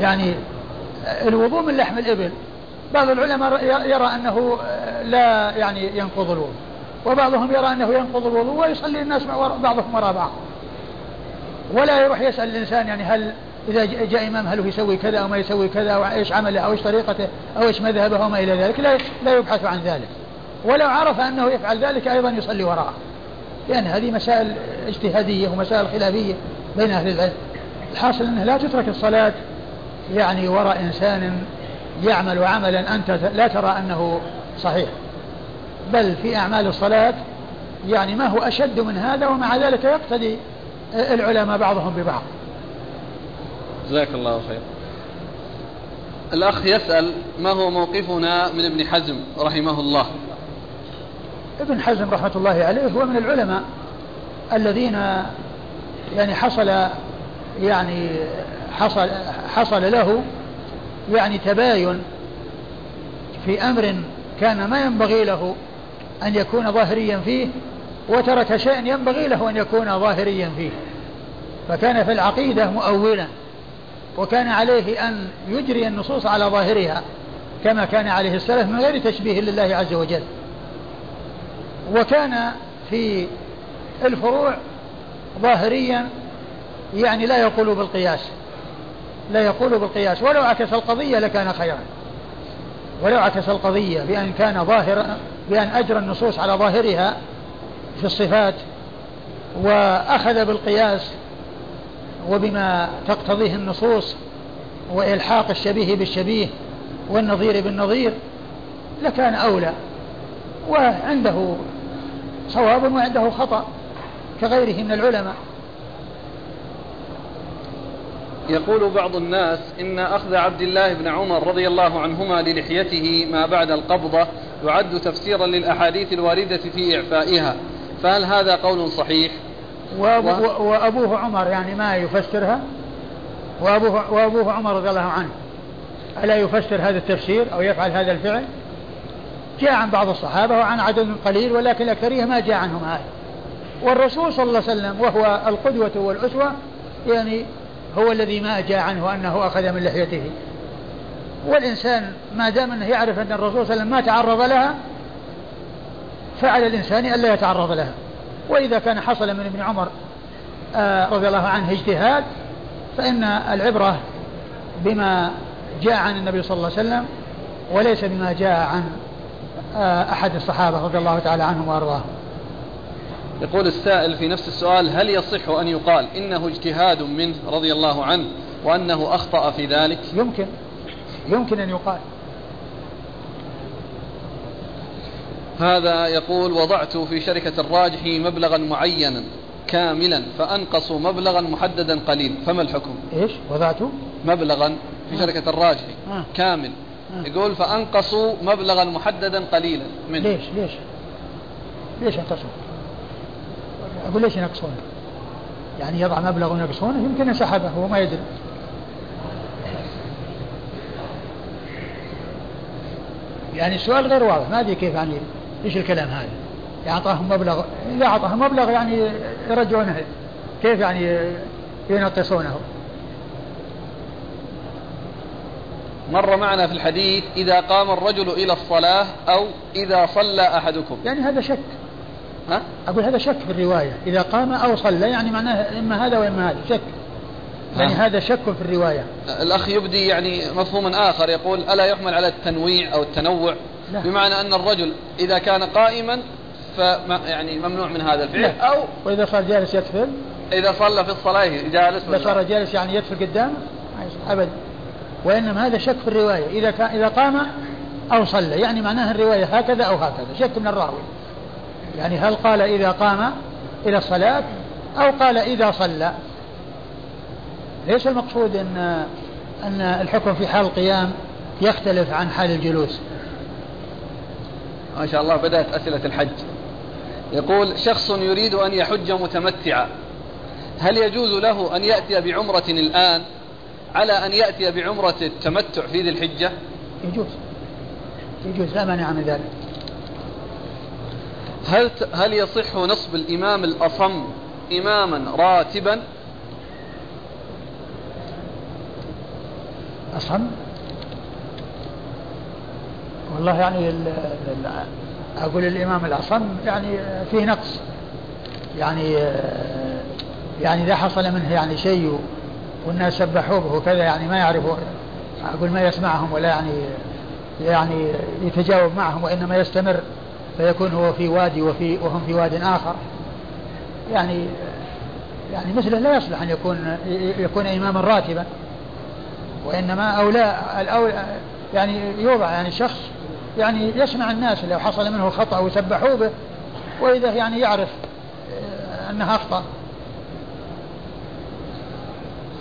يعني الوضوء من لحم الإبل بعض العلماء يرى أنه لا يعني ينقض الوضوء، وبعضهم يرى أنه ينقض الوضوء ويصلي الناس بعضهم وراء بعض، ولا يروح يسأل الإنسان يعني هل إذا جاء إمام هل هو يسوي كذا أو ما يسوي كذا أو إيش عمله أو إيش طريقته أو إيش مذهبه وما إلى ذلك، لا يبحث عن ذلك، ولو عرف أنه يفعل ذلك أيضا يصلي وراءه، لأن هذه مسائل اجتهادية ومسائل خلافية بين أهل العلم. الحاصل أنه لا تترك الصلاة يعني وراء إنسان يعمل عملا أنت لا ترى أنه صحيح، بل في أعمال الصلاة يعني ما هو أشد من هذا، ومع ذلك يقتدي العلماء بعضهم ببعض. جزاك الله خير. الأخ يسأل ما هو موقفنا من ابن حزم رحمه الله؟ ابن حزم رحمة الله عليه هو من العلماء الذين يعني حصل له يعني تباين في أمر كان ما ينبغي له أن يكون ظاهريا فيه، وترك شيئا ينبغي له أن يكون ظاهريا فيه، فكان في العقيدة مؤولا، وكان عليه أن يجري النصوص على ظاهرها كما كان عليه السلف من غير تشبيه لله عز وجل، وكان في الفروع ظاهريا يعني لا يقول بالقياس ولو عكس القضية لكان خيرا، ولو عكس القضية بأن كان ظاهرا بأن أجرى النصوص على ظاهرها في الصفات وأخذ بالقياس وبما تقتضيه النصوص وإلحاق الشبيه بالشبيه والنظير بالنظير لكان أولى، وعنده صواب وعنده خطأ كغيره من العلماء. يقول بعض الناس إن أخذ عبد الله بن عمر رضي الله عنهما للحيته ما بعد القبضة يعد تفسيرا للأحاديث الواردة في إعفائها، فهل هذا قول صحيح؟ وأبوه عمر يعني ما يفسرها، وأبوه عمر رضي الله عنه ألا يفسر هذا التفسير أو يفعل هذا الفعل؟ جاء عن بعض الصحابة وعن عدد قليل، ولكن الأكثرية ما جاء عنهم هذا. والرسول صلى الله عليه وسلم وهو القدوة والأسوة يعني هو الذي ما جاء عنه أنه أخذ من لحيته، والإنسان ما دام أنه يعرف أن الرسول صلى الله عليه وسلم ما تعرض لها فعلى الإنسان ألا يتعرض لها. وإذا كان حصل من ابن عمر رضي الله عنه اجتهاد فإن العبرة بما جاء عن النبي صلى الله عليه وسلم وليس بما جاء عن أحد الصحابة رضي الله تعالى عنهم وأرضاهم. يقول السائل في نفس السؤال هل يصح أن يقال إنه اجتهاد منه رضي الله عنه وأنه أخطأ في ذلك؟ يمكن أن يقال هذا. يقول وضعت في شركة الراجح مبلغا معينا كاملا فأنقص مبلغا محددا قليل، فما الحكم؟ إيش وضعت مبلغا في شركة الراجح كامل يقول فأنقصوا مبلغا محددا قليلا منه. ليش انقصوا؟ أقول ليش ينقصونه؟ يعني يضع مبلغ وينقصونه؟ يمكن يسحبه هو ما يدري. يعني السؤال غير واضح، ما أدري كيف يعني إيش الكلام هذا. يعطاهم مبلغ، إذا أعطاهم مبلغ يعني يرجعونه، كيف يعني ينقصونه؟ مر معنا في الحديث إذا قام الرجل إلى الصلاة أو إذا صلى أحدكم, يعني هذا شك, ها؟ أقول هذا شك في الرواية, إذا قام أو صلى يعني معناه إما هذا وإما هذا, شك يعني هذا شك في الرواية. الأخ يبدي يعني مفهوما آخر, يقول ألا يحمل على التنويع أو التنوع؟ لا, بمعنى أن الرجل إذا كان قائما يعني ممنوع من هذا الفعل, أو وإذا صار جالس يتفل, إذا صلى في الصلاة جالس, إذا صار جالس يعني يتفل قدامه أبدا, وإنما هذا شك في الرواية إذا قام أو صلى, يعني معناها الرواية هكذا أو هكذا, شك من الراوي, يعني هل قال إذا قام إلى الصلاة أو قال إذا صلى؟ ليس المقصود أن الحكم في حال القيام يختلف عن حال الجلوس. ما شاء الله بدأت أسئلة الحج. يقول شخص يريد أن يحج متمتعا, هل يجوز له أن يأتي بعمرة الآن على أن يأتي بعمرة التمتع في ذي الحجة؟ يجوز, لا مانع من ذلك. هل يصح نصب الإمام الأصم إماما راتبا؟ أصم والله يعني أقول الإمام الأصم يعني فيه نقص, يعني إذا حصل منه يعني شيء والناس سبحوا به وكذا, يعني ما يعرفوا, أقول ما يسمعهم ولا يعني يتجاوب معهم, وإنما يستمر فيكون هو في وادي وهم في واد آخر, يعني مثله لا يصلح أن يكون إماما راتبا, وإنما أولى يعني يوضع يعني شخص يعني يسمع الناس لو حصل منه خطأ وسبحوا به, وإذا يعني يعرف أنها أخطأ.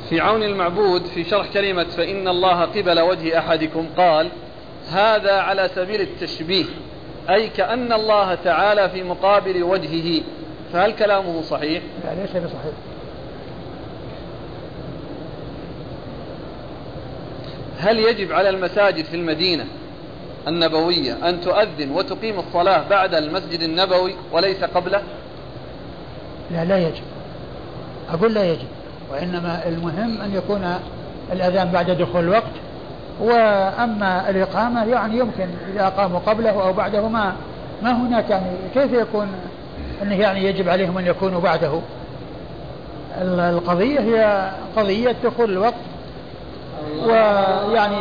في عون المعبود في شرح كلمة فإن الله قبل وجه أحدكم قال هذا على سبيل التشبيه, أي كأن الله تعالى في مقابل وجهه, فهل كلامه صحيح؟ لا, ليس بصحيح. هل يجب على المساجد في المدينة النبوية أن تؤذن وتقيم الصلاة بعد المسجد النبوي وليس قبله؟ لا يجب, أقول لا يجب, وإنما المهم أن يكون الأذان بعد دخول الوقت, وأما الإقامة يعني يمكن إذا أقاموا قبله أو بعده, ما هناك يعني كيف يكون أنه يعني يجب عليهم أن يكونوا بعده. القضية هي قضية دخول الوقت, ويعني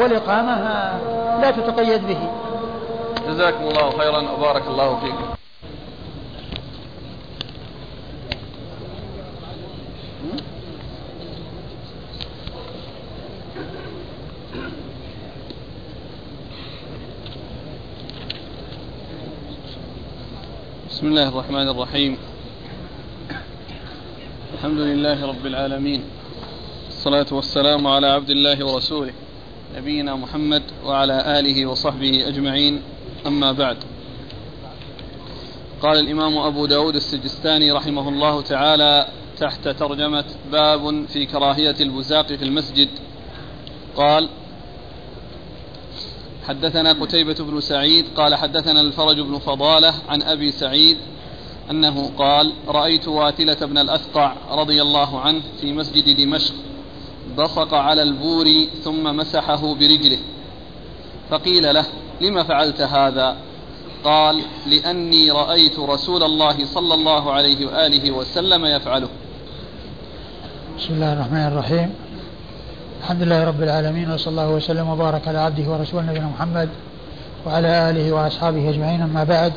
والإقامة لا تتقيد به. جزاكم الله خيرا وبارك الله فيكم. بسم الله الرحمن الرحيم, الحمد لله رب العالمين, الصلاة والسلام على عبد الله ورسوله نبينا محمد وعلى آله وصحبه أجمعين, أما بعد. قال الإمام أبو داود السجستاني رحمه الله تعالى تحت ترجمة باب في كراهية البزاق في المسجد, قال حدثنا قتيبة بن سعيد قال حدثنا الفرج بن فضالة عن أبي سعيد أنه قال رأيت واتلة بن الأثقع رضي الله عنه في مسجد دمشق بصق على البور ثم مسحه برجله, فقيل له لما فعلت هذا؟ قال لأني رأيت رسول الله صلى الله عليه وآله وسلم يفعله. بسم الله الرحمن الرحيم, الحمد لله رب العالمين, وصلى الله وسلم وبارك على عبده ورسوله نبينا محمد وعلى آله وأصحابه أجمعين, أما بعد.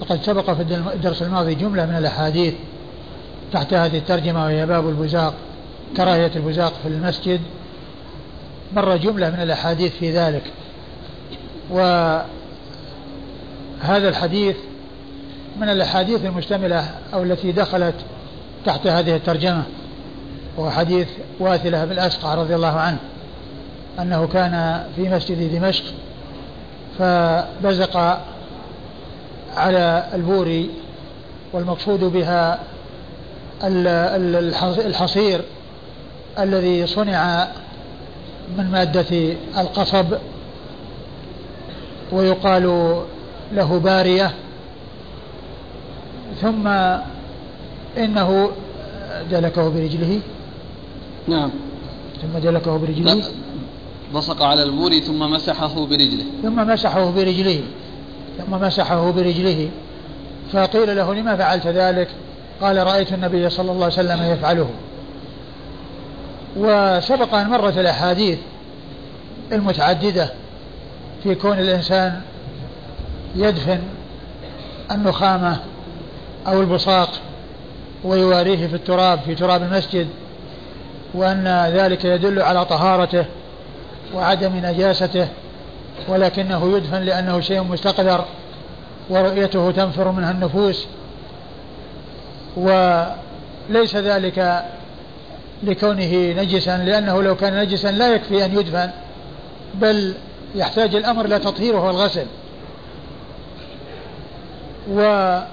فقد سبق في الدرس الماضي جملة من الأحاديث تحت هذه الترجمة, وهي باب البزاق, كراهية البزاق في المسجد, مر جملة من الأحاديث في ذلك, وهذا الحديث من الأحاديث المشتملة أو التي دخلت تحت هذه الترجمة, وهو حديث واثلة بن الأسقع رضي الله عنه أنه كان في مسجد دمشق فبزق على البوري, والمقصود بها الحصير الذي صنع من مادة القصب, ويقال له بارية, ثم إنه دلكه برجله. نعم, ثم دلكه برجله. بصق على البول ثم مسحه برجله. فقيل له لما فعلت ذلك؟ قال رأيت النبي صلى الله عليه وسلم يفعله. وسبق أن مرت الأحاديث المتعددة في كون الإنسان يدفن النخامة أو البصاق ويواريه في التراب في تراب المسجد، وأن ذلك يدل على طهارته وعدم نجاسته، ولكنه يدفن لأنه شيء مستقذر ورؤيته تنفر منها النفوس، وليس ذلك لكونه نجسا، لأنه لو كان نجسا لا يكفي أن يدفن، بل يحتاج الأمر إلى تطهيره والغسل. وهذا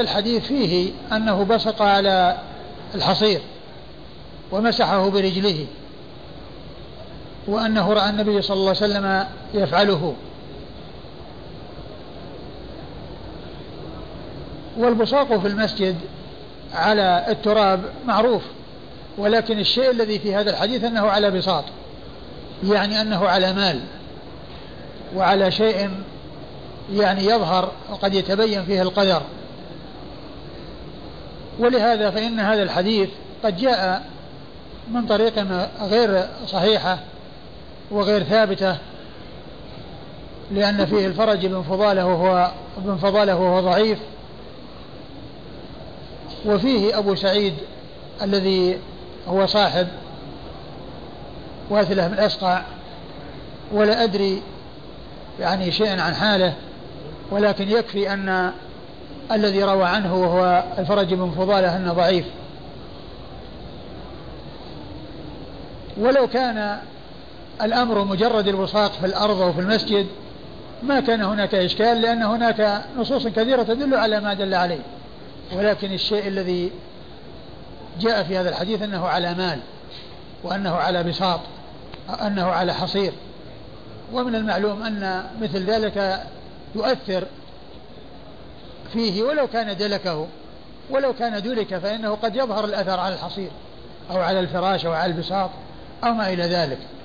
الحديث فيه أنه بصق على الحصير ومسحه برجله، وأنه رأى النبي صلى الله عليه وسلم يفعله. والبصاق في المسجد على التراب معروف، ولكن الشيء الذي في هذا الحديث أنه على بساط، يعني أنه على مال وعلى شيء يعني يظهر وقد يتبين فيه القدر. ولهذا فإن هذا الحديث قد جاء من طريق غير صحيحة وغير ثابتة، لأن فيه الفرج بن فضالة وهو ضعيف، وفيه أبو سعيد الذي هو صاحب واثلة من الأسقع، ولا أدري يعني شيئا عن حاله، ولكن يكفي أن الذي روى عنه وهو الفرج بن فضالة أنه ضعيف. ولو كان الأمر مجرد البصاق في الأرض وفي المسجد ما كان هناك إشكال، لأن هناك نصوص كثيرة تدل على ما دل عليه، ولكن الشيء الذي جاء في هذا الحديث أنه على مال وأنه على بساط، أنه على حصير، ومن المعلوم أن مثل ذلك يؤثر فيه ولو كان دلكه فإنه قد يظهر الأثر على الحصير أو على الفراش أو على البساط أو ما إلى ذلك.